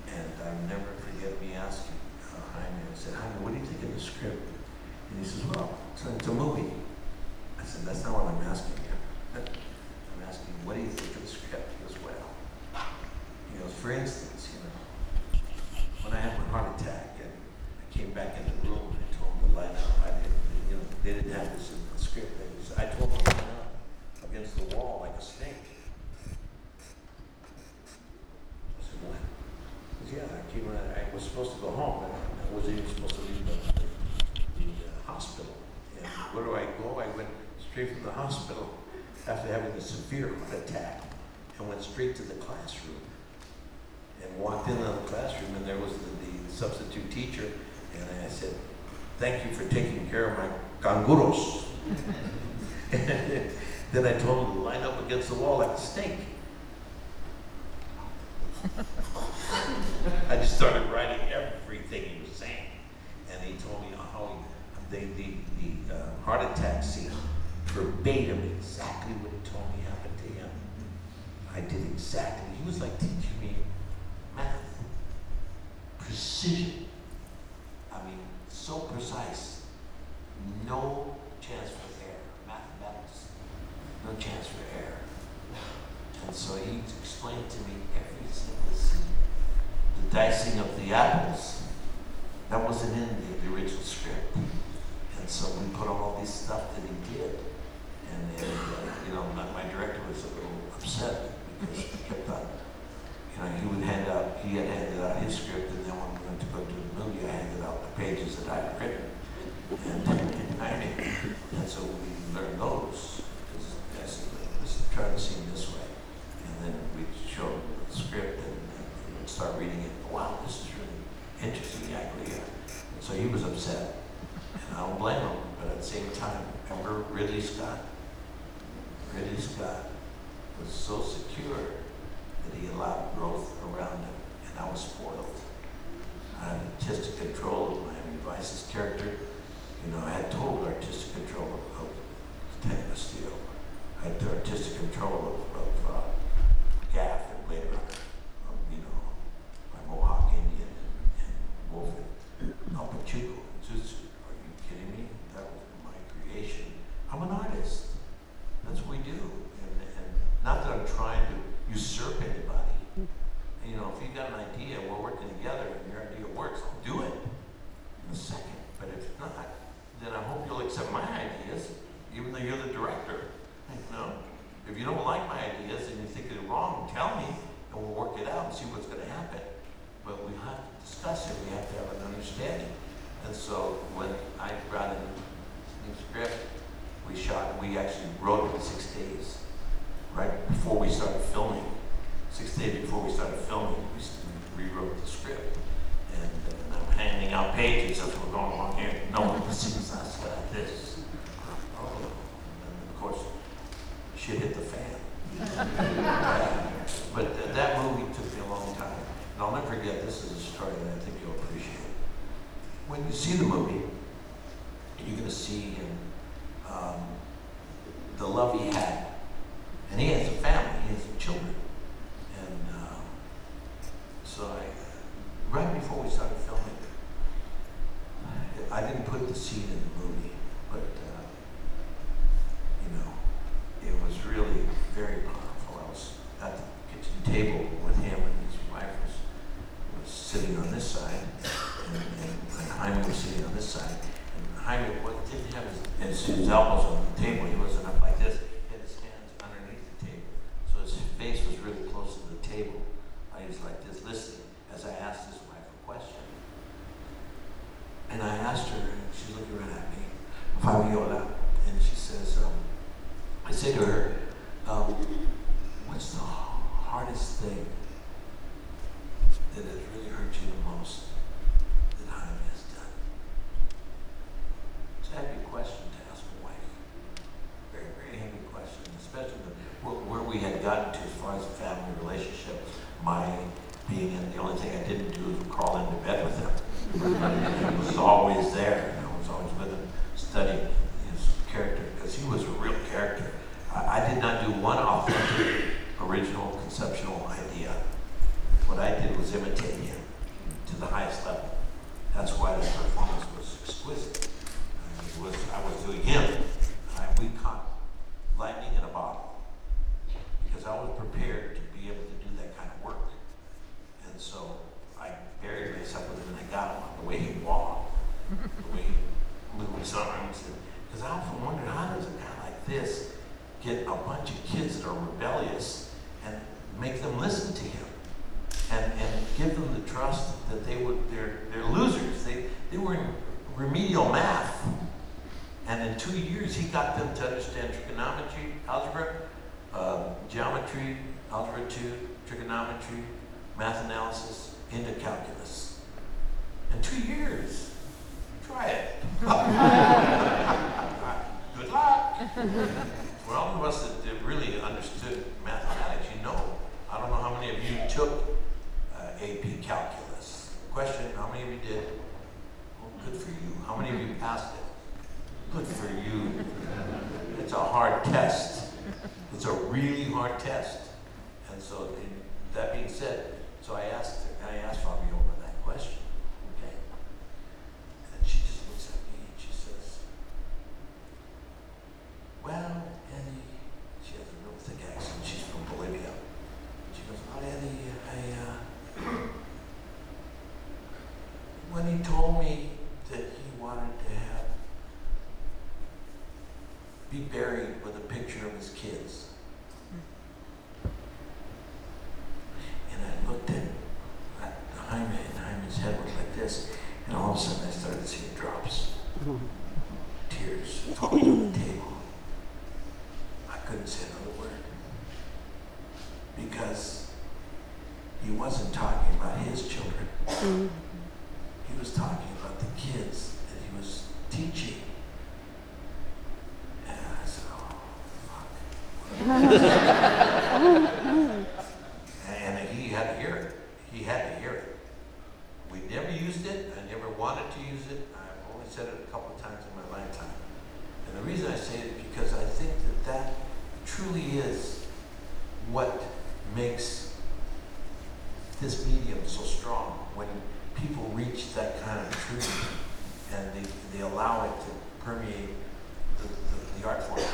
And I'll never forget me asking Jaime, I said, Jaime, what do you think of the script? And he says, well, it's a movie. I said, that's not what I'm asking you. I'm asking, what do you think of the script? He goes, well. He goes, for instance, you know, when I had my heart attack, came back in the room and I told them to line up. They didn't have this in the script. I told them to line up against the wall like a snake. I said, what? He said, yeah, I was supposed to go home. I wasn't even supposed to leave the hospital. And where do I go? I went straight from the hospital after having a severe heart attack and went straight to the classroom and walked into the classroom, and there was the substitute teacher. And I said, thank you for taking care of my canguros. And then I told him to line up against the wall like a snake. I just started writing everything he was saying. And he told me how the heart attack scene, verbatim, exactly what he told me happened to him. I did exactly. He was like teaching me math, precision. I mean, so precise, no chance for error, mathematics, no chance for error. And so he explained to me every single scene. The dicing of the apples, that wasn't in the original script. And so we put all this stuff that he did. And you know, my director was a little upset because he kept on, you know, he had handed out his script, and then when we went to go do the movie, I handed out the pages that I had written. And so we learned those. I said, let's try the scene this way. And then we showed the script, and we'd start reading it. Wow, this is really interesting, actually. And so he was upset, and I don't blame him, but at the same time, remember Ridley Scott? Ridley Scott was so secure that he allowed growth around him, and I was spoiled. I had artistic control of Miami Vice's character. You know, I had total artistic control of Tango Steel. I had artistic control of Gaff and Blade Runner, you know, my Mohawk Indian and Wolfen, and Alpachuco and Zoot Suit. Are you kidding me? That was my creation. I'm an artist. That's what we do. And not that I'm trying to usurp anybody. And, you know, if you got an idea, we're working together, and your idea works, I'll do it in a second. But if not, then I hope you'll accept my ideas, even though you're the director. You know, if you don't like my ideas and you think they're wrong, tell me, and we'll work it out and see what's going to happen. But we have to discuss it. We have to have an understanding. And so when I brought in the script, we shot, and we actually wrote it in 6 days. Right before we started filming, 6 days before we started filming, we rewrote the script. And I'm handing out pages as we're going along here. No one sees us without this. Oh. when you see the movie, you're going to see him, the love he had. And he has a family, he has children. And so I, right before we started filming, I didn't put the scene in the movie, but you know, it was really very powerful. I was at the kitchen table with him and his wife was sitting on this side, and Jaime was sitting on this side. And Jaime didn't have his elbows on the table. He wasn't up like this. He had his hands underneath the table, so his face was really close to the table. I was like this, listening as I asked his wife a question. And I asked her, and she's looking right at me, Fabiola, and she says, I said to her, what's the hardest thing that has really hurt you the most that Jaime has done? It's a heavy question to ask a wife. Very, very heavy question, especially where we had gotten to as far as a family relationship. My being in, the only thing I didn't do was crawl into bed with him. He was always there, you know, I was always with him, studying his character, because he was a real character. I did not do one authentic, original, conceptual idea. What I did was imitate him to the highest level. That's why the performance was exquisite. I was doing him. We caught lightning in a bottle, because I was prepared to be able to do that kind of work. And so I buried myself with him and I got him on the way he walked, the way he moved his arms. Because I often wondered, how does a guy like this get a bunch of kids that are rebellious and make them listen to him and give them the trust that they're losers. They were in remedial math. And in 2 years, he got them to understand trigonometry, algebra, geometry, algebra 2, trigonometry, math analysis, into calculus. In 2 years, try it. Good luck. For all of us that really understood mathematics, you know, I don't know how many of you took AP calculus. Question, how many of you did? Well, good for you. How many of you passed it? Good for you. It's a hard test. It's a really hard test. And so, that being said, so I asked Fabiola that question, okay? And she just looks at me and she says, well, Eddie, she has a real thick accent, she's from Bolivia. She goes, well, Eddie, when he told me that he wanted to be buried with a picture of his kids, and I looked at Jaime, and Jaime's head looked like this, and all of a sudden I started seeing drops. Tears falling on the table. I couldn't say another word, because he wasn't talking about his children. He was talking about the kids that he was teaching. And I said, oh, fuck. And he had to hear it. He had to hear it. We never used it. I never wanted to use it. I've only said it a couple of times in my lifetime. And the reason I say it is because I think that truly is what makes this medium so strong, when people reach that kind of truth and they allow it to permeate the art form.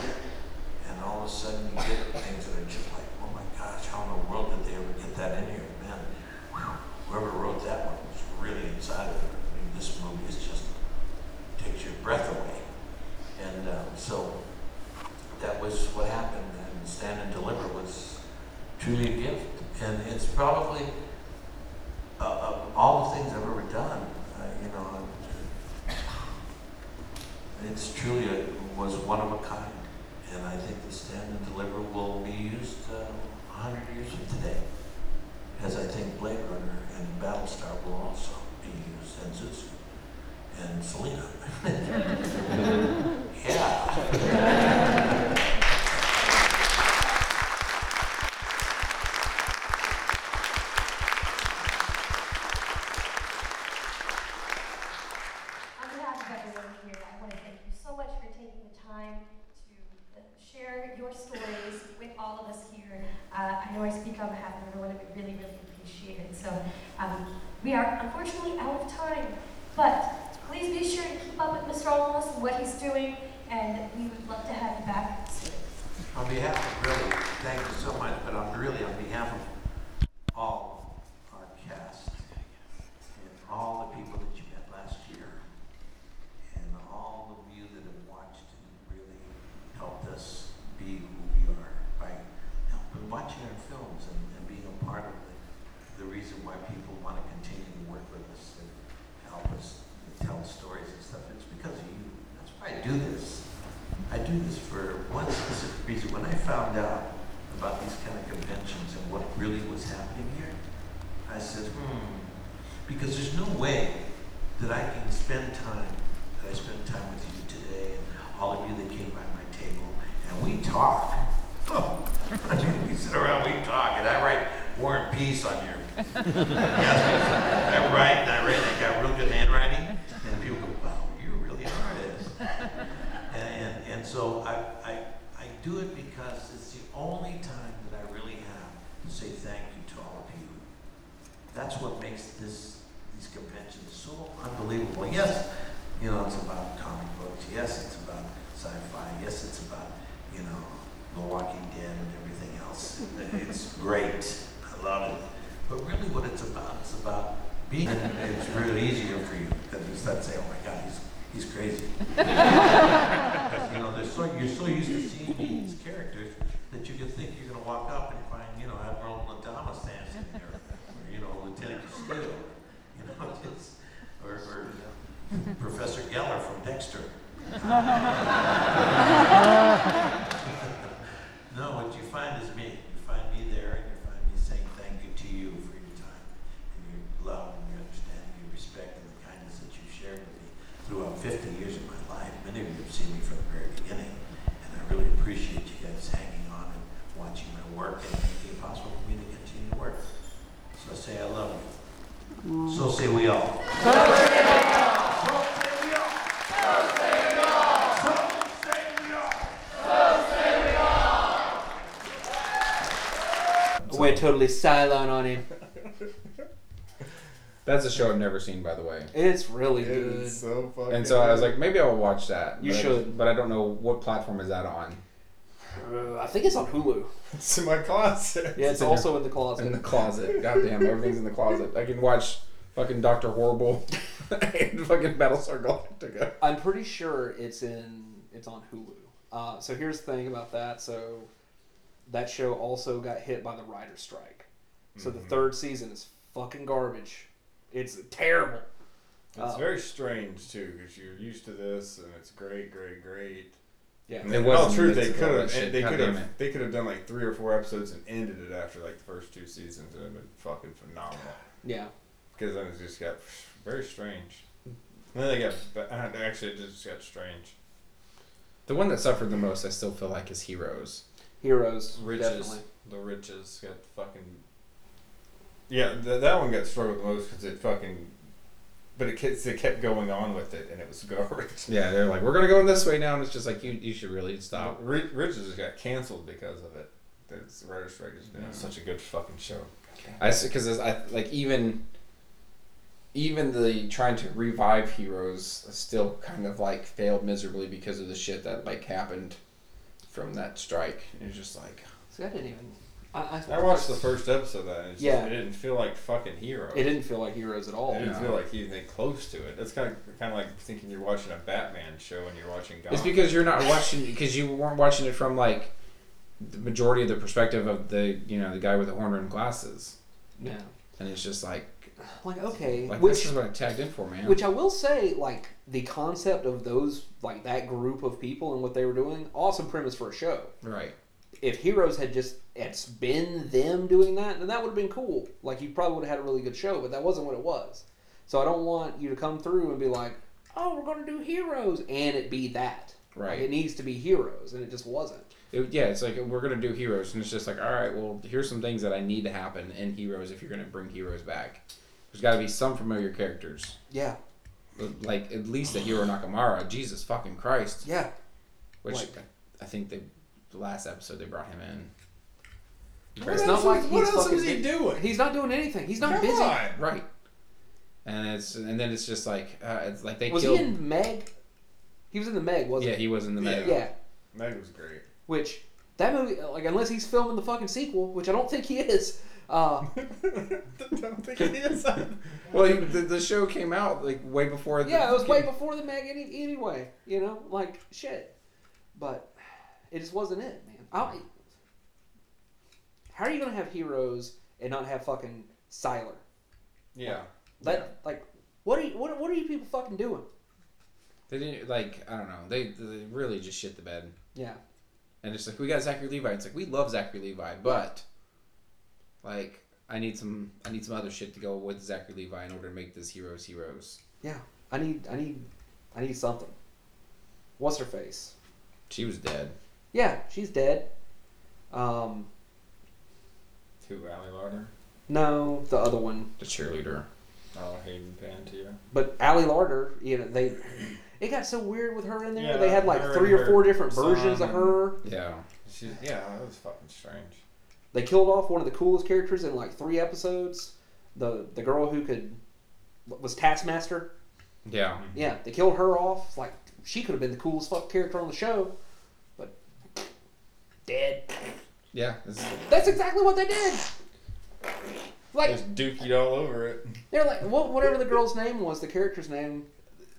And all of a sudden you get things that are just like, oh my gosh, how in the world did they ever get that in here? Man, whoever wrote that one was really inside of it. I mean, this movie is just, takes your breath away. And so that was what happened. And Stand and Deliver was truly a gift. And it's probably, of all the things I've ever done, you know, it's truly, was one of a kind. And I think the Stand and Deliver will be used 100 years from today, as I think Blade Runner and Battlestar will also be used, and Zoot Suit, and Selena. Yeah. here, and we would love to have you back. On behalf of Ray, thank you so much, but I'm really on behalf of all our cast and all the people that you met last year and all of you that have watched and really helped us be who we are by helping watching our films and being a part of the reason why people want to continue to work with us and help us tell stories and stuff. It's because of you. That's why I do this. I do this for one specific reason. When I found out about these kind of conventions and what really was happening here, I said, because there's no way that I can spend time, that I spent time with you today and all of you that came by my table, and we talk. Oh, I mean, we sit around, we talk, and I write War and Peace on your... I write, I got real good handwriting, and people go, wow, you really are an artist. And so I do it because it's the only time that I really have to say thank you to all of you. That's what makes these conventions so unbelievable. Yes, you know, it's about comic books. Yes, it's about sci-fi. Yes, it's about, you know, The Walking Dead and everything else. It's great. I love it. But really what it's about being, it's really easier for you because it's not saying, oh my God, he's crazy. You know, you're so used to seeing these characters that you can think you're going to walk up and find, you know, Admiral Ladama standing there, or, you know, Lieutenant Castillo, you know, or you know, Professor Geller from Dexter. No, what you find is me. You find me there, and you find me saying thank you to you for your time, and your love, and your understanding, your respect, and the kindness that you've shared with me throughout 50 years of my life. Many of you have seen me from the very beginning, and I really appreciate you guys hanging on and watching my work and making it possible for me to continue to work. So say I love you. Mm. So say we all. So say we all. So say we all. We're totally silent on him. That's a show I've never seen, by the way. It's really good. It's so fucking And so I was like, maybe I'll watch that. You should. But I don't know what platform is that on. I think it's on Hulu. It's in my closet. Yeah, it's also in the closet. In the closet. Goddamn, everything's in the closet. I can watch fucking Dr. Horrible and fucking Battlestar Galactica. I'm pretty sure it's on Hulu. So here's the thing about that. So that show also got hit by the writer's strike. So the third season is fucking garbage. It's terrible. It's very strange, too, because you're used to this, and it's great. Yeah. And in all truth, they could have done like 3 or 4 episodes and ended it after like the first 2 seasons, and it would have been fucking phenomenal. Yeah. Because then it just got very strange. And then it just got strange. The one that suffered the most, I still feel like, is Heroes. Riches. Definitely. The Riches got fucking... Yeah, that one got struggled the most because it fucking... But it kept going on with it, and it was garbage. Yeah, they're like, we're going to go in this way now, and it's just like, you should really stop. Riches just got canceled because of it. The writer's strike has been such a good fucking show. Because even the trying to revive Heroes still kind of like failed miserably because of the shit that like happened from that strike. It was just like... See, I didn't even... I watched the first episode of that, and it didn't feel like fucking Heroes. It didn't feel like Heroes at all. It didn't feel like anything close to it. That's kind of like thinking you're watching a Batman show and you're watching God. It's because you're not watching, because you weren't watching it from like the majority of the perspective of the, you know, the guy with the horn rimmed glasses. Yeah. And it's just like okay, like, which is what I tagged in for, man. Which I will say, like the concept of those, like that group of people and what they were doing, awesome premise for a show. Right. If Heroes had just it's been them doing that, then that would have been cool. Like, you probably would have had a really good show, but that wasn't what it was. So I don't want you to come through and be like, oh, we're going to do Heroes, and it be that. Right. Like, it needs to be Heroes, and it just wasn't. It's like, we're going to do Heroes, and it's just like, all right, well, here's some things that I need to happen in Heroes if you're going to bring Heroes back. There's got to be some familiar characters. Yeah. Like, at least a Hiro Nakamura. Jesus fucking Christ. Yeah. Which, like, I think the last episode they brought him in. What else is he doing? He's not doing anything. He's not busy. Right. And then it's just like they killed. Was he in Meg? He was in the Meg, wasn't he? Yeah, he was in the Meg. Yeah. Meg was great. Which, that movie, like, unless he's filming the fucking sequel, which I don't think he is. I don't think he is. Well, the show came out, like, way before the... Yeah, it was way before the Meg anyway. You know? Like, shit. But it just wasn't it, man. How are you going to have Heroes and not have fucking Sylar? Yeah. Like, what are you people fucking doing? They didn't, like, I don't know. They really just shit the bed. Yeah. And it's like, we got Zachary Levi. It's like, we love Zachary Levi, but, like, I need some other shit to go with Zachary Levi in order to make this Heroes. Yeah. I need something. What's her face? She was dead. Yeah, she's dead. Who, Allie Larder? No, the other one. The cheerleader. Oh, Hayden Panettiere. But Allie Larder, you know, it got so weird with her in there. Yeah, they had like three or four different versions of her. Yeah. Yeah, that was fucking strange. They killed off one of the coolest characters in like 3 episodes. The girl who was Taskmaster. Yeah. Yeah, they killed her off. Like, she could have been the coolest fuck character on the show. But, dead. Yeah. That's exactly what they did. Like, just dookied all over it. They're like, whatever the girl's name was, the character's name,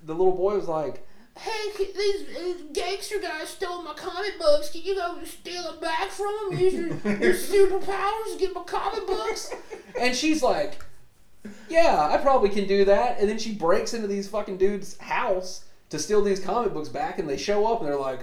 the little boy was like, "Hey, these gangster guys stole my comic books. Can you go steal them back from them? Use your superpowers to get my comic books?" And she's like, "Yeah, I probably can do that." And then she breaks into these fucking dudes' house to steal these comic books back, and they show up and they're like,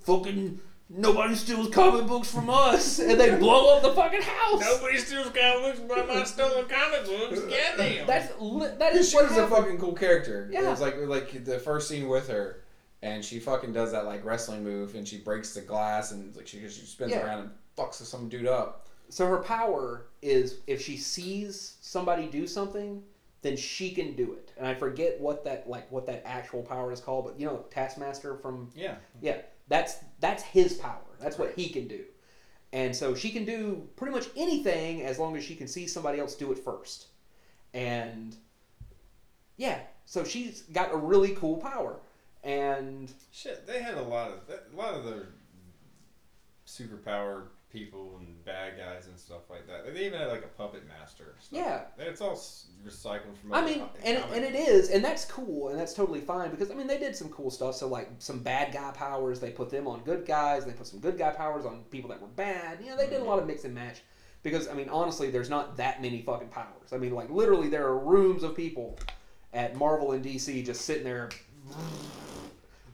"Fucking... nobody steals comic books from us," and they blow up the fucking house. Nobody steals comic books by my stolen comic books. Goddamn. That is she was a fucking cool character. Yeah. It was like the first scene with her, and she fucking does that like wrestling move, and she breaks the glass, and like she spins around and fucks some dude up. So her power is if she sees somebody do something, then she can do it. And I forget what that actual power is called, but you know, Taskmaster from yeah. That's his power. That's what he can do. And so she can do pretty much anything as long as she can see somebody else do it first. And yeah, so she's got a really cool power. And shit, they had a lot of their superpower people and bad guys and stuff like that. They even had like a puppet master. Stuff. Yeah, it's all recycled from. I mean, and it is, and that's cool, and that's totally fine because I mean they did some cool stuff. So like some bad guy powers, they put them on good guys. They put some good guy powers on people that were bad. You know, they did a lot of mix and match because I mean honestly, there's not that many fucking powers. I mean like literally there are rooms of people at Marvel and DC just sitting there.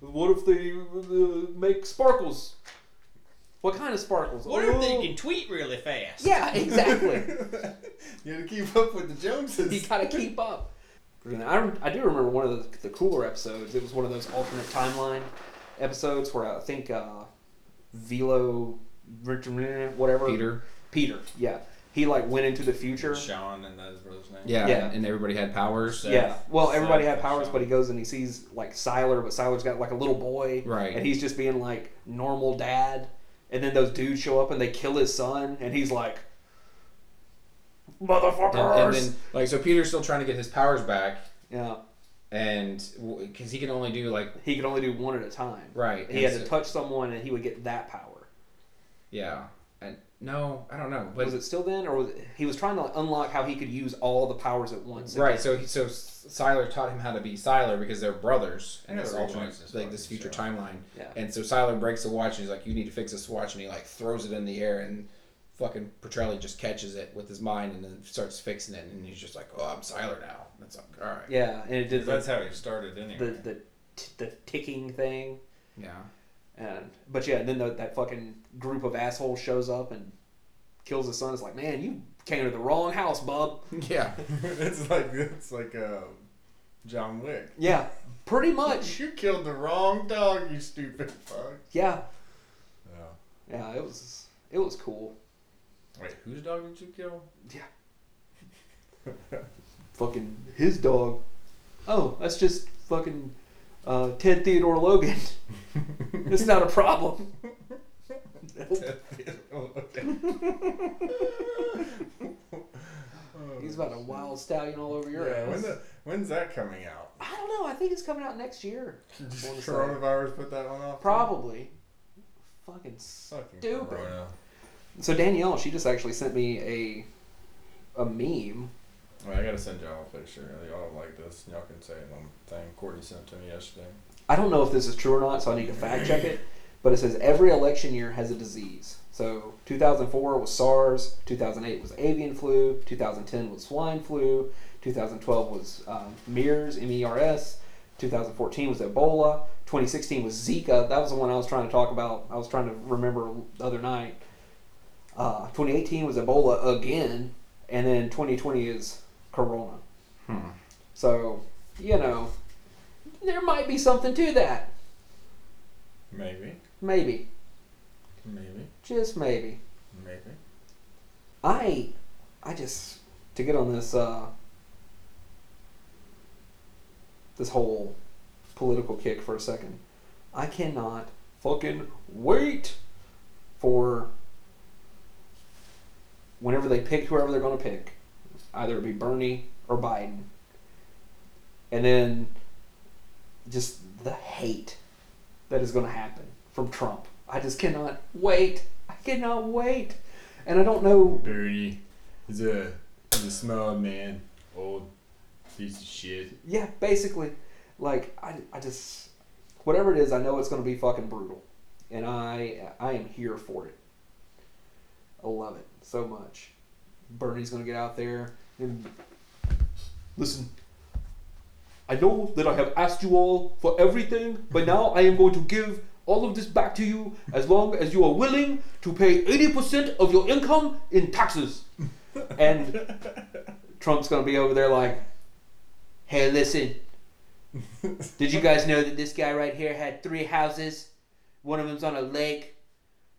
What if they make sparkles? What kind of sparkles? What if they can tweet really fast? Yeah, exactly. You gotta keep up with the Joneses. You gotta keep up. I do remember one of the cooler episodes. It was one of those alternate timeline episodes where I think Velo, whatever. Peter, yeah. He like went into the future. Sean and that is brother's name. Yeah, and everybody had powers. So. Yeah, well, everybody had powers, Sean. But he goes and he sees like Sylar, but Sylar's got like a little boy, right? And he's just being like normal dad. And then those dudes show up and they kill his son, and he's like, "Motherfuckers!" And then, like, so Peter's still trying to get his powers back. Yeah. And because he can only do like one at a time. Right. He had to touch someone, and he would get that power. Yeah. And no, I don't know. But was it still then, or was it, he was trying to like, unlock how he could use all the powers at once? Right. So Sylar taught him how to be Sylar because they're brothers and it's alternate like this future timeline. Yeah. And so Sylar breaks the watch and he's like, "You need to fix this watch," and he like throws it in the air and fucking Petrelli just catches it with his mind and then starts fixing it and he's just like, "Oh, I'm Sylar now." That's like, all right. Yeah, and it did. That's how he started anyway. The ticking thing. Yeah. And then that fucking group of assholes shows up and kills his son. It's like, "Man, you came to the wrong house, bub." Yeah. it's like John Wick. Yeah, pretty much. "You killed the wrong dog, you stupid fuck." Yeah. Yeah, it was cool. Wait, whose dog did you kill? Yeah. Fucking his dog. Oh, that's just fucking Ted Theodore Logan. It's not a problem. He's about a wild stallion all over your ass. When the When's that coming out? I don't know. I think it's coming out next year. Coronavirus put that one off? Probably. Fucking stupid. Corona. So Danielle, she just actually sent me a meme. Well, I gotta send y'all a picture. Y'all like this. Y'all can say it on the thing. Courtney sent it to me yesterday. I don't know if this is true or not, so I need to fact check it. But it says every election year has a disease. So 2004 was SARS, 2008 was avian flu, 2010 was swine flu, 2012 was MERS, M-E-R-S, 2014 was Ebola, 2016 was Zika. That was the one I was trying to talk about. I was trying to remember the other night. 2018 was Ebola again, and then 2020 is Corona. So, you know, there might be something to that. Maybe. Just maybe. I just, to get on this, this whole political kick for a second, I cannot fucking wait for whenever they pick whoever they're going to pick. Either it be Bernie or Biden. And then just the hate that is going to happen from Trump. I just cannot wait. And I don't know. Bernie. He's a small man. Old piece of shit. Yeah, basically. Like, I just, whatever it is, I know it's going to be fucking brutal. And I am here for it. I love it so much. Bernie's going to get out there and listen. I know that I have asked you all for everything, but now I am going to give all of this back to you as long as you are willing to pay 80% of your income in taxes. And Trump's going to be over there like, hey, listen, did you guys know that this guy right here had 3 houses? One of them's on a lake,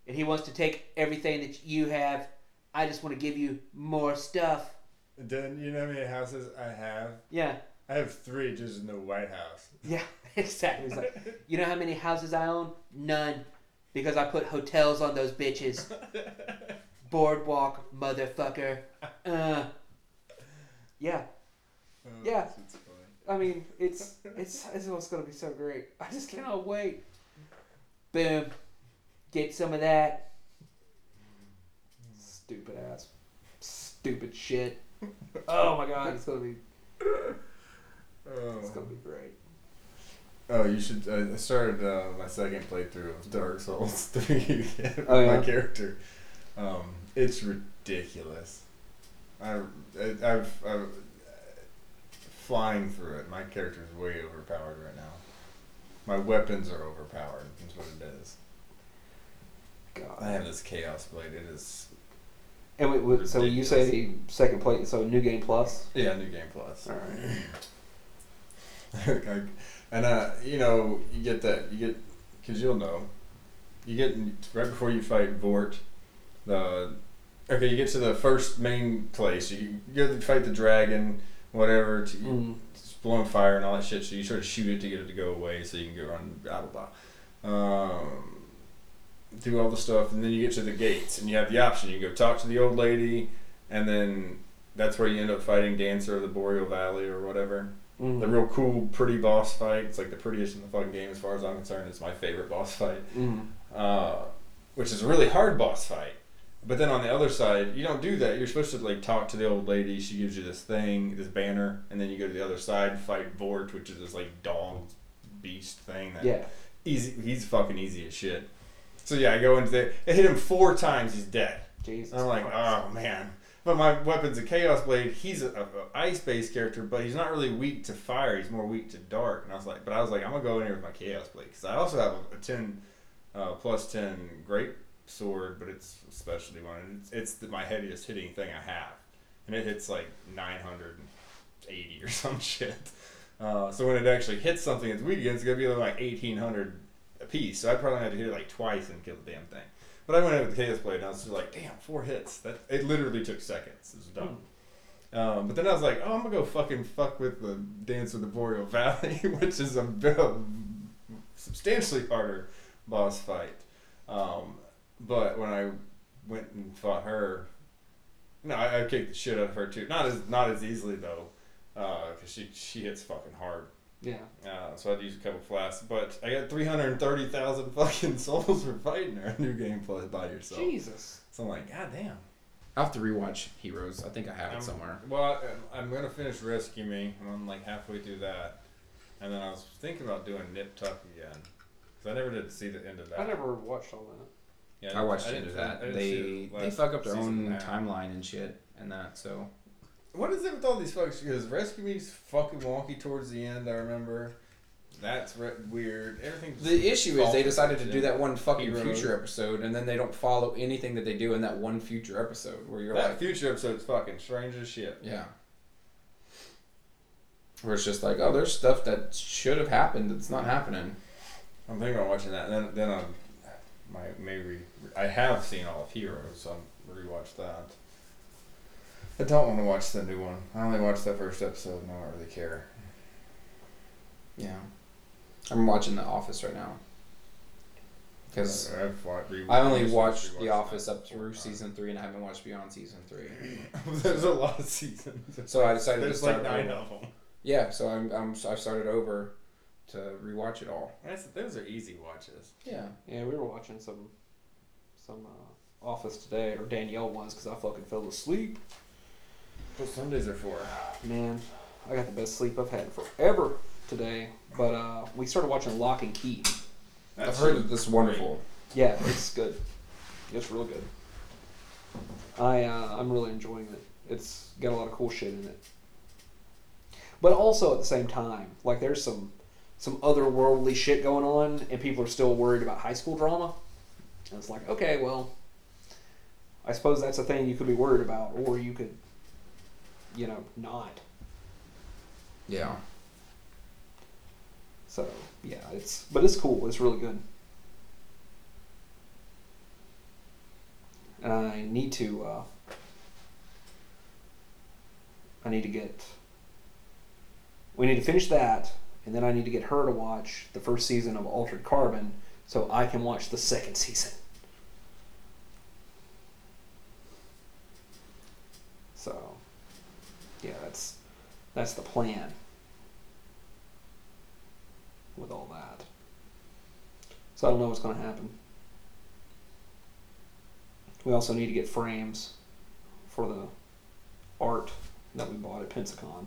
and he wants to take everything that you have. I just want to give you more stuff. Then you know how many houses I have? Yeah. I have 3 just in the White House. Yeah, exactly. It's like, you know how many houses I own? None. Because I put hotels on those bitches. Boardwalk, motherfucker. Yeah. Oh, yeah. That's funny. I mean, it's what's going to be so great. I just cannot wait. Boom. Get some of that. Stupid ass. Stupid shit. Oh my God. It's going to be... It's gonna be great. Oh, you should. I started my second playthrough of Dark Souls 3 again. Oh, yeah? My character. It's ridiculous. I'm flying through it. My character's way overpowered right now. My weapons are overpowered. That's what it is. God, I have this Chaos Blade. It is. And wait, so you say the second play, so New Game Plus? Yeah, New Game Plus. All right. And you know, you get because you'll know, you get right before you fight Vort. You get to the first main place. You have to fight the dragon, whatever. It's blowing fire and all that shit. So you sort of shoot it to get it to go away, so you can go on blah blah blah. Do all the stuff, and then you get to the gates, and you have the option. You go talk to the old lady, and then that's where you end up fighting Dancer of the Boreal Valley or whatever. Mm-hmm. The real cool, pretty boss fight. It's like the prettiest in the fucking game as far as I'm concerned. It's my favorite boss fight. Mm-hmm. Which is a really hard boss fight. But then on the other side, you don't do that. You're supposed to like talk to the old lady. She gives you this thing, this banner, and then you go to the other side, fight Vort, which is this like dog beast thing. Easy. He's fucking easy as shit. So yeah, I go into there. It hit him 4 times. He's dead. Jesus. I'm like, oh man. But my weapon's a Chaos Blade. He's a ice-based character, but he's not really weak to fire. He's more weak to dark. And I was like, I'm gonna go in here with my Chaos Blade because I also have a 10 +10 great sword, but it's a specialty one. And it's my heaviest hitting thing I have, and it hits like 980 or some shit. So when it actually hits something that's weak against, it's gonna be like 1,800. A piece, so I probably had to hit it like twice and kill the damn thing. But I went in with the Chaos Blade and I was just like, damn, 4 hits. That it literally took seconds. It was dumb. But then I was like, oh, I'm gonna go fucking fuck with the Dance of the Boreal Valley, which is a substantially harder boss fight. But when I went and fought her, I kicked the shit out of her too. Not as easily though. because she hits fucking hard. Yeah. So I'd use a couple flasks, but I got 330,000 fucking souls for fighting her. New game plus by yourself. Jesus. So I'm like, goddamn. I'll have to rewatch Heroes. I think I have it somewhere. Well, I'm going to finish Rescue Me, and I'm like halfway through that. And then I was thinking about doing Nip Tuck again. Because I never did see the end of that. I never watched all that. Yeah, I watched the end of that. They fuck up their own timeline and shit and that, so. What is it with all these fucks? Because Rescue Me's fucking wonky towards the end, I remember. That's weird. Everything. The issue is they decided to do that one fucking future episode, and then they don't follow anything that they do in that one future episode. Where you're that future episode's fucking strange as shit. Yeah. Where it's just like, oh, there's stuff that should have happened that's not happening. I'm thinking about watching that, and then I have seen all of Heroes, so I'll rewatch that. I don't want to watch the new one. I only watched that first episode, and I don't really care. Yeah. I'm watching The Office right now. Because I only watched The Office up through season 3, and I haven't watched beyond season 3. There's a lot of seasons. So I decided to start. There's like 9 of them. Yeah, so I started over to rewatch it all. Those are easy watches. Yeah. Yeah, we were watching some Office today, or Danielle was, because I fucking fell asleep. What Sundays are for? Man, I got the best sleep I've had forever today, but we started watching Lock and Key. I've heard that this is wonderful. Yeah, it's good. It's real good. I'm really enjoying it. It's got a lot of cool shit in it. But also at the same time, like there's some otherworldly shit going on, and people are still worried about high school drama. And it's like, okay, well, I suppose that's a thing you could be worried about, or you could, not. Yeah. So, yeah, it's cool. It's really good. And I need to, we need to finish that, and then I need to get her to watch the first season of Altered Carbon so I can watch the second season. So, yeah, that's the plan. With all that. So I don't know what's going to happen. We also need to get frames for the art that we bought at Pensacon.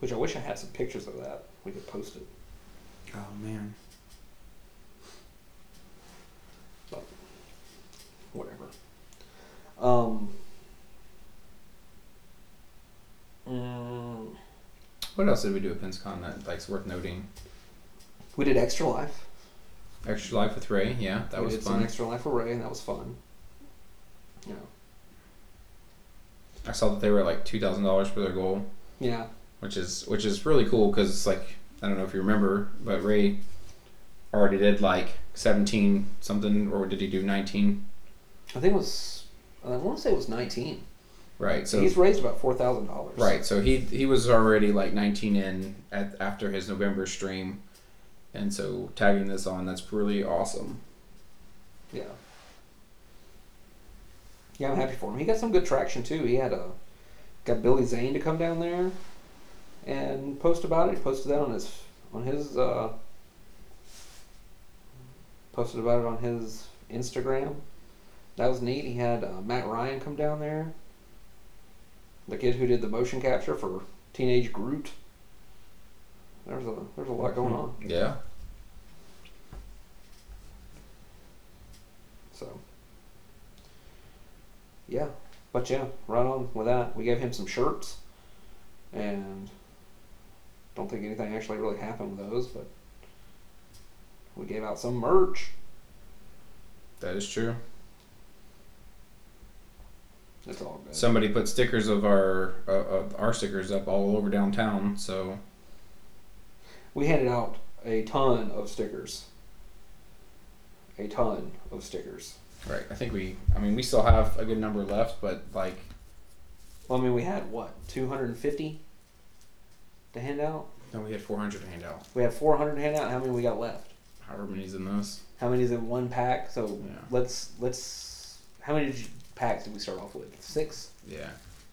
Which I wish I had some pictures of that. We could post it. Oh, man. But, whatever. What else did we do at Pensacon that like's worth noting? We did Extra Life. Extra Life with Ray, yeah, that was fun. We did some Extra Life with Ray, and that was fun. Yeah. I saw that they were like $2,000 for their goal. Yeah. Which is really cool because it's like, I don't know if you remember, but Ray already did like 17 something, or did he do 19? I want to say it was 19. Right, so he's raised about $4,000. Right, so he was already like 19 in after his November stream, and so tagging this on, that's really awesome. Yeah. Yeah, I'm happy for him. He got some good traction too. He got Billy Zane to come down there and post about it. He posted that on his Instagram. That was neat. He had Matt Ryan come down there. The kid who did the motion capture for Teenage Groot. There's a lot going on. Yeah. So. Yeah. But yeah, right on with that. We gave him some shirts. And don't think anything actually really happened with those, but we gave out some merch. That is true. It's all good. Somebody put stickers of our stickers up all over downtown, so we handed out a ton of stickers. Right. I mean we still have a good number left, but we had what, 250 to hand out? No, we had 400 to hand out. We had 400 to hand out. How many we got left? However many's in this. How many's in one pack? So yeah. How many packs did we start off with? 6? Yeah.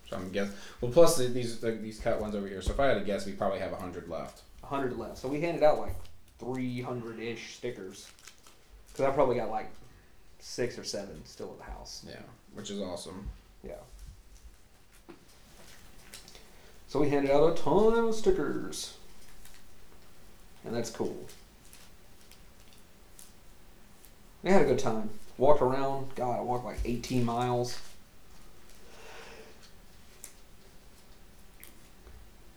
So I'm guessing. Well, plus these cut ones over here. So if I had to guess, we probably have 100 left. 100 left. So we handed out like 300-ish stickers. Because I probably got like 6 or 7 still at the house. Yeah, which is awesome. Yeah. So we handed out a ton of stickers. And that's cool. We had a good time. Walked around. God, I walked like 18 miles.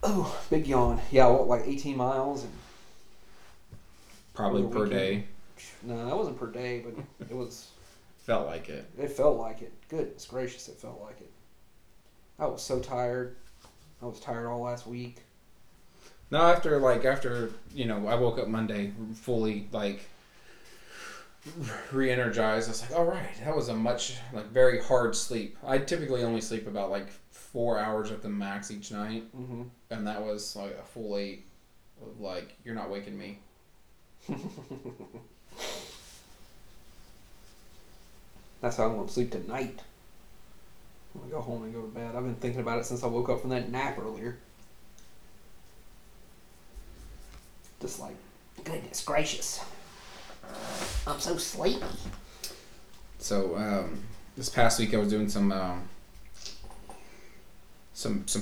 Oh, big yawn. Yeah, I walked like 18 miles. And probably per day. No, that wasn't per day, but it was... Felt like it. It felt like it. Goodness gracious, it felt like it. I was so tired. I was tired all last week. No, after, you know, I woke up Monday fully, like, re-energized. I was like, all right, that was a much, like, very hard sleep. I typically only sleep about, like, 4 hours at the max each night. Mm-hmm. And that was, like, a full 8 of, like, you're not waking me. That's how I'm going to sleep tonight. I'm going to go home and go to bed. I've been thinking about it since I woke up from that nap earlier. Just like, goodness gracious, I'm so sleepy. So this past week I was doing some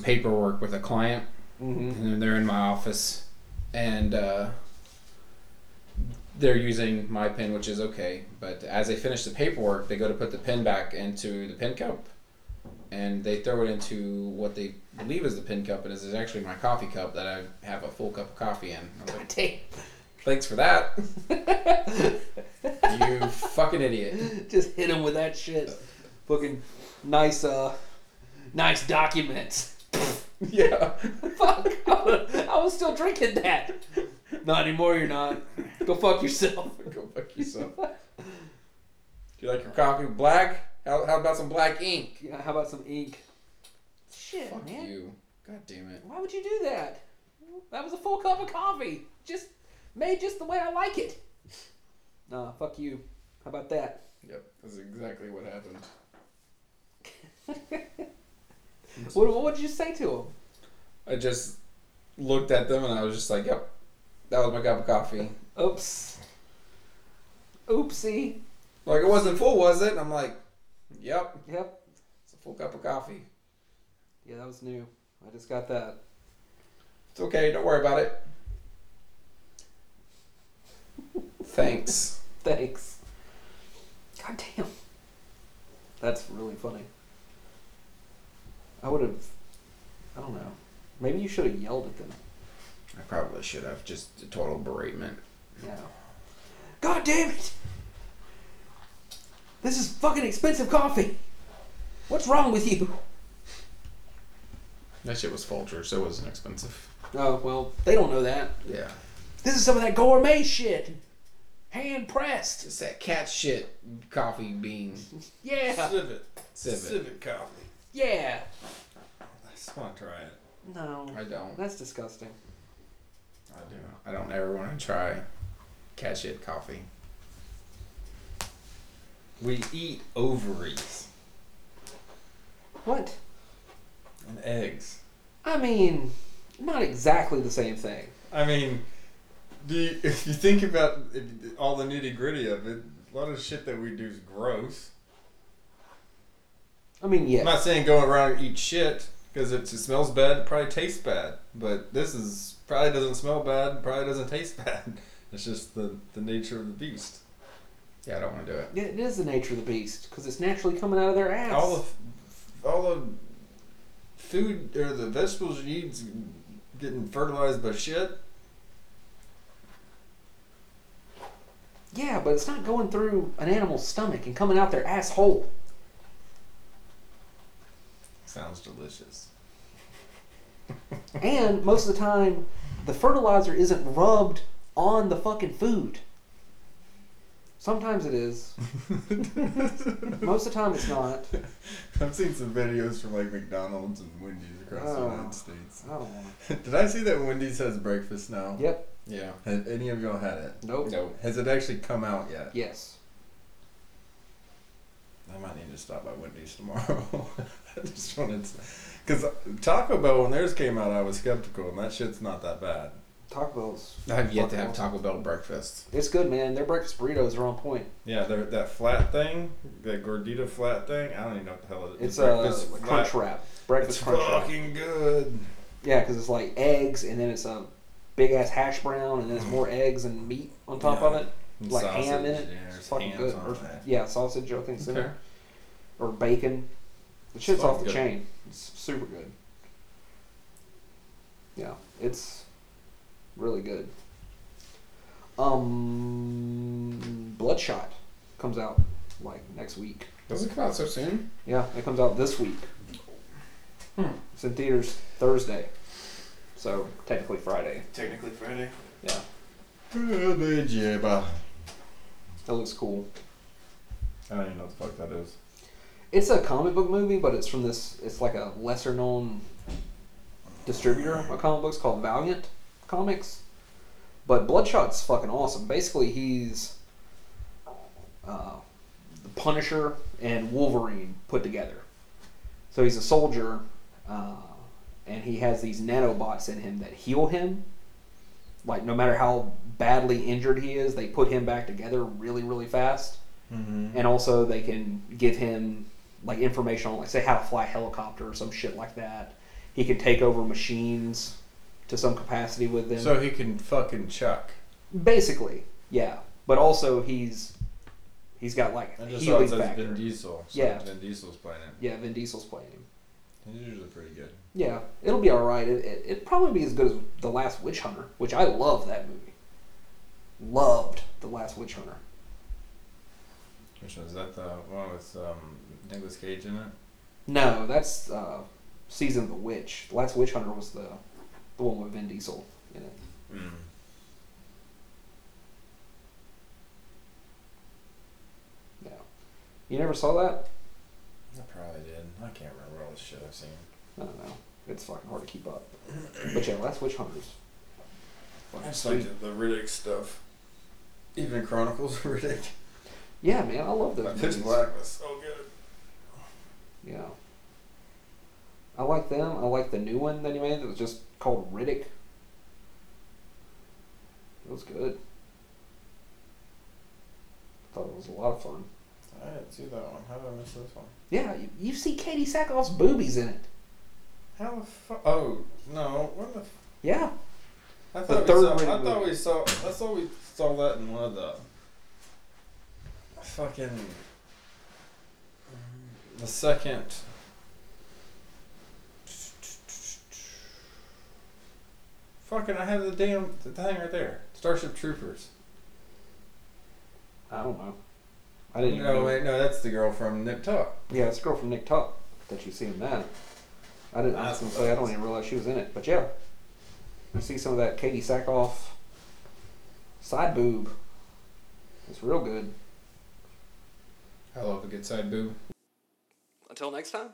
paperwork with a client. Mm-hmm. And they're in my office, and they're using my pen, which is okay. But as they finish the paperwork, they go to put the pen back into the pen cup, and they throw it into what they believe is the pen cup, and this is actually my coffee cup that I have a full cup of coffee in. I was like, damn. Thanks for that. You fucking idiot. Just hit him with that shit. Fucking nice documents. Yeah. Fuck. I was still drinking that. Not anymore, you're not. Go fuck yourself. Go fuck yourself. Do you like your coffee black? How about some black ink? Yeah, how about some ink? Shit, fuck man. Fuck you. God damn it. Why would you do that? That was a full cup of coffee. Just made just the way I like it. Nah, fuck you. How about that? Yep, that's exactly what happened. What did you say to him? I just looked at them and I was just like, yep, that was my cup of coffee. Oops. Oopsie. Like, it wasn't full, was it? And I'm like... Yep. It's a full cup of coffee. Yeah, that was new. I just got that. It's okay. Don't worry about it. Thanks. God damn. That's really funny. I would have... I don't know. Maybe you should have yelled at them. I probably should have. Just a total beratement. Yeah. God damn it! This is fucking expensive coffee. What's wrong with you? That shit was Folger, so it wasn't expensive. Oh, well, they don't know that. Yeah. This is some of that gourmet shit. Hand pressed. It's that cat shit coffee bean. Yeah. Civet coffee. Yeah. I just want to try it. No. I don't. That's disgusting. I do. I don't ever want to try cat shit coffee. We eat ovaries. What? And eggs. I mean, not exactly the same thing. I mean, if you think about it, all the nitty-gritty of it, a lot of shit that we do is gross. I mean, yeah. I'm not saying go around and eat shit, because if it smells bad, it probably tastes bad. But this is probably doesn't smell bad, probably doesn't taste bad. It's just the nature of the beast. Yeah, I don't want to do it. Yeah, it is the nature of the beast, because it's naturally coming out of their ass. All the food or the vegetables you eat is getting fertilized by shit. Yeah, but it's not going through an animal's stomach and coming out their asshole. Sounds delicious. And most of the time, the fertilizer isn't rubbed on the fucking food. Sometimes it is. Most of the time it's not. I've seen some videos from like McDonald's and Wendy's across the United States. Oh. Did I see that Wendy's has breakfast now? Yep. Yeah. Have any of y'all had it? Nope. Has it actually come out yet? Yes. I might need to stop by Wendy's tomorrow. I just wanted to... Because Taco Bell, when theirs came out, I was skeptical, and that shit's not that bad. Taco Bell's... I've yet to have Taco Bell breakfast. It's good, man. Their breakfast burritos are on point. Yeah, that flat thing, that gordita flat thing, I don't even know what the hell it is. It's a crunch wrap. Breakfast crunch wrap. It's fucking good. Yeah, because it's like eggs, and then it's a big-ass hash brown, and then it's more eggs and meat on top of it. Like sausage, ham in it. Yeah, it's fucking good. Yeah, sausage, I think, in there. Or bacon. The shit's off the chain. It's super good. Yeah, it's really good. Bloodshot comes out like next week. Does it come out so soon? Yeah, it comes out this week. It's in theaters Thursday. So technically Friday. Technically Friday. Yeah. That looks cool. I don't even know what the fuck that is. It's a comic book movie, but it's from this... It's like a lesser-known distributor of comic books called Valiant Comics. But Bloodshot's fucking awesome. Basically, he's the Punisher and Wolverine put together. So he's a soldier, and he has these nanobots in him that heal him. Like, no matter how badly injured he is, they put him back together really, really fast. Mm-hmm. And also, they can give him... like information on, like, say, how to fly a helicopter or some shit like that. He can take over machines to some capacity with them. So he can fucking chuck. Basically, yeah. But also he's got like a healing factor. Vin Diesel. So yeah, Vin Diesel's playing him. Yeah, Vin Diesel's playing him. He's usually pretty good. Yeah, it'll be all right. It'd probably be as good as The Last Witch Hunter, which I love that movie. Loved The Last Witch Hunter. Which one is that? The one with Nicolas Cage in it? No, that's Season of the Witch. The Last Witch Hunter was the one with Vin Diesel in it. Mm. Yeah. You never saw that? I probably did. I can't remember all the shit I've seen. I don't know. It's fucking hard to keep up. But yeah, Last Witch Hunters. I just like the Riddick stuff. Even Chronicles of Riddick. Yeah, man, I love those movies. Pitch Black was so good. Yeah. I like them. I like the new one that he made that was just called Riddick. It was good. I thought it was a lot of fun. I didn't see that one. How did I miss this one? Yeah, you see Katie Sackhoff's boobies in it. How the fuck? Oh, no. What the fuck? Yeah. I thought we saw that in one of the... Fucking the second. Fucking, I have the damn thing right there. Starship Troopers. I don't know. I didn't know. Wait, no, that's the girl from Nip Tuck. Yeah, that's the girl from Nip Tuck that you see in that. I didn't honestly say I don't even realize she was in it, but yeah, I see some of that Katie Sackhoff side boob. It's real good. I love a good side boob. Until next time.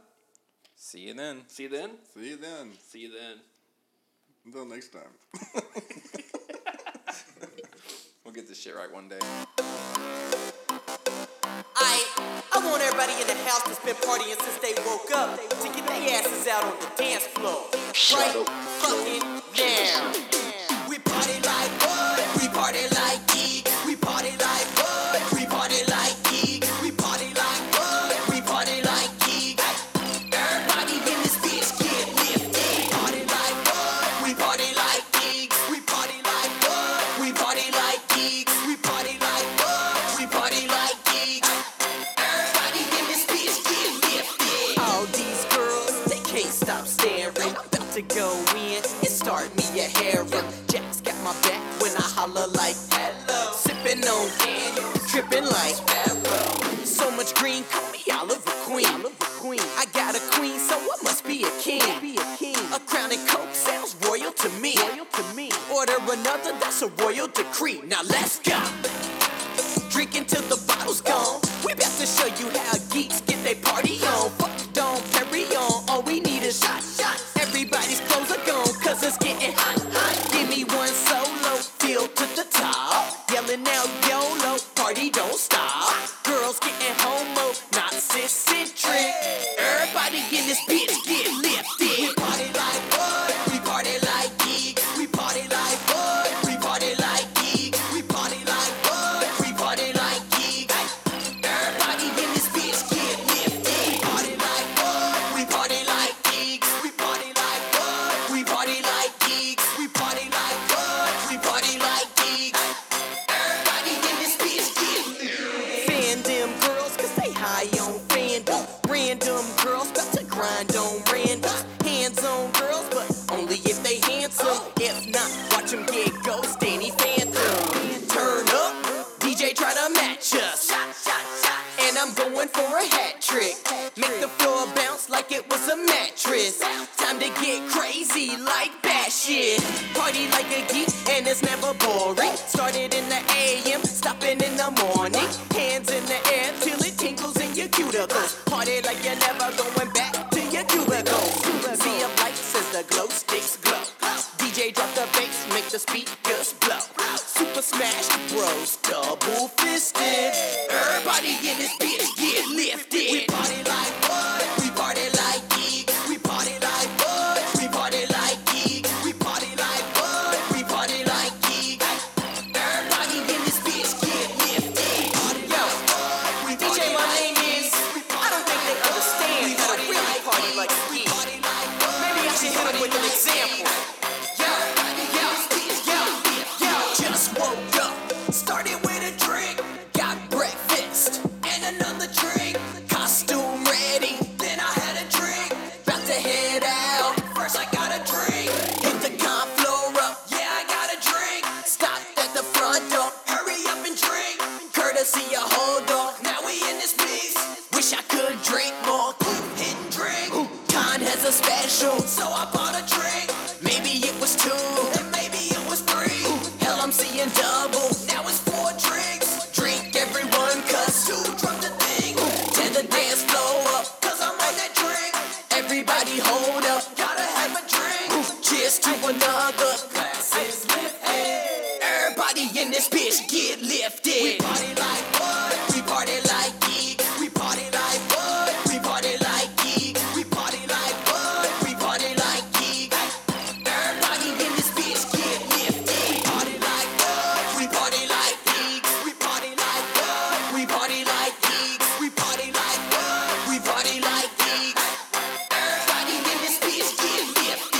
See you then. See you then. See you then. See you then. Until next time. We'll get this shit right one day. I want everybody in the house that's been partying since they woke up to get their asses out on the dance floor. Right fucking now. We party like what? We party like geeks. We party like what? We party like geeks. Go in and start me a harem. Jack's got my back when I holler like hello. Sipping on candy, tripping like Sparrow. So much green, call me Oliver Queen. I got a queen, so I must be a king. A crown and coke sounds royal to me. Order another, that's a royal decree. Now let's go. Drink until the bottle's gone. We about to show you how geeks get they party on. Fuck, don't carry on. All we need is shots. Everybody's clothes are gone, cause it's getting hot, Give me one solo, feel to the top. Yelling out YOLO, party don't stop. Girls getting homo, not cis-centric. Everybody in this bitch, get lifted. for a hat trick. Make the floor bounce like it was a mattress. Time to get crazy like bat shit. Party like a geek and it's never boring. Started in the a.m., stopping in the morning. Hands in the air till it tinkles in your cuticles. Party like you're never going back to your cubicles. See your lights as the glow sticks glow. DJ drop the bass, make the speakers blow. Super Smash Bros, double fisted. Everybody in this bitch get lifted. We party like what? We party like geek. We party like what? We party like geek. We party like what? We party like geek. Everybody in this bitch get lifted. Yo, DJ, my name is. I don't think they understand. We gotta really party like geek. Maybe I should hit them with an example. Started with a drink, got breakfast, and another drink. Costume ready, then I had a drink. About to head out, first I got a drink. Hit the con floor up, yeah I got a drink. Stopped at the front door, hurry up and drink. Courtesy a hold on, now we in this piece. Wish I could drink more, hit and drink. Con has a special, so I bought a drink. Maybe it was two, and maybe it was three. Hell, I'm seeing double. This bitch get lifted. We party like what? We party like geek. We party like what? We party like geek. We party like what? We party like geek. Everybody in this bitch get lifted. We party like what? We party like geek. We party like what? We party like geek. We party like what? We party like geek. Everybody in this bitch get lifted.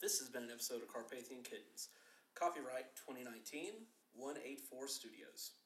This has been an episode of Carpathian Kittens. Copyright 2019, 184 Studios.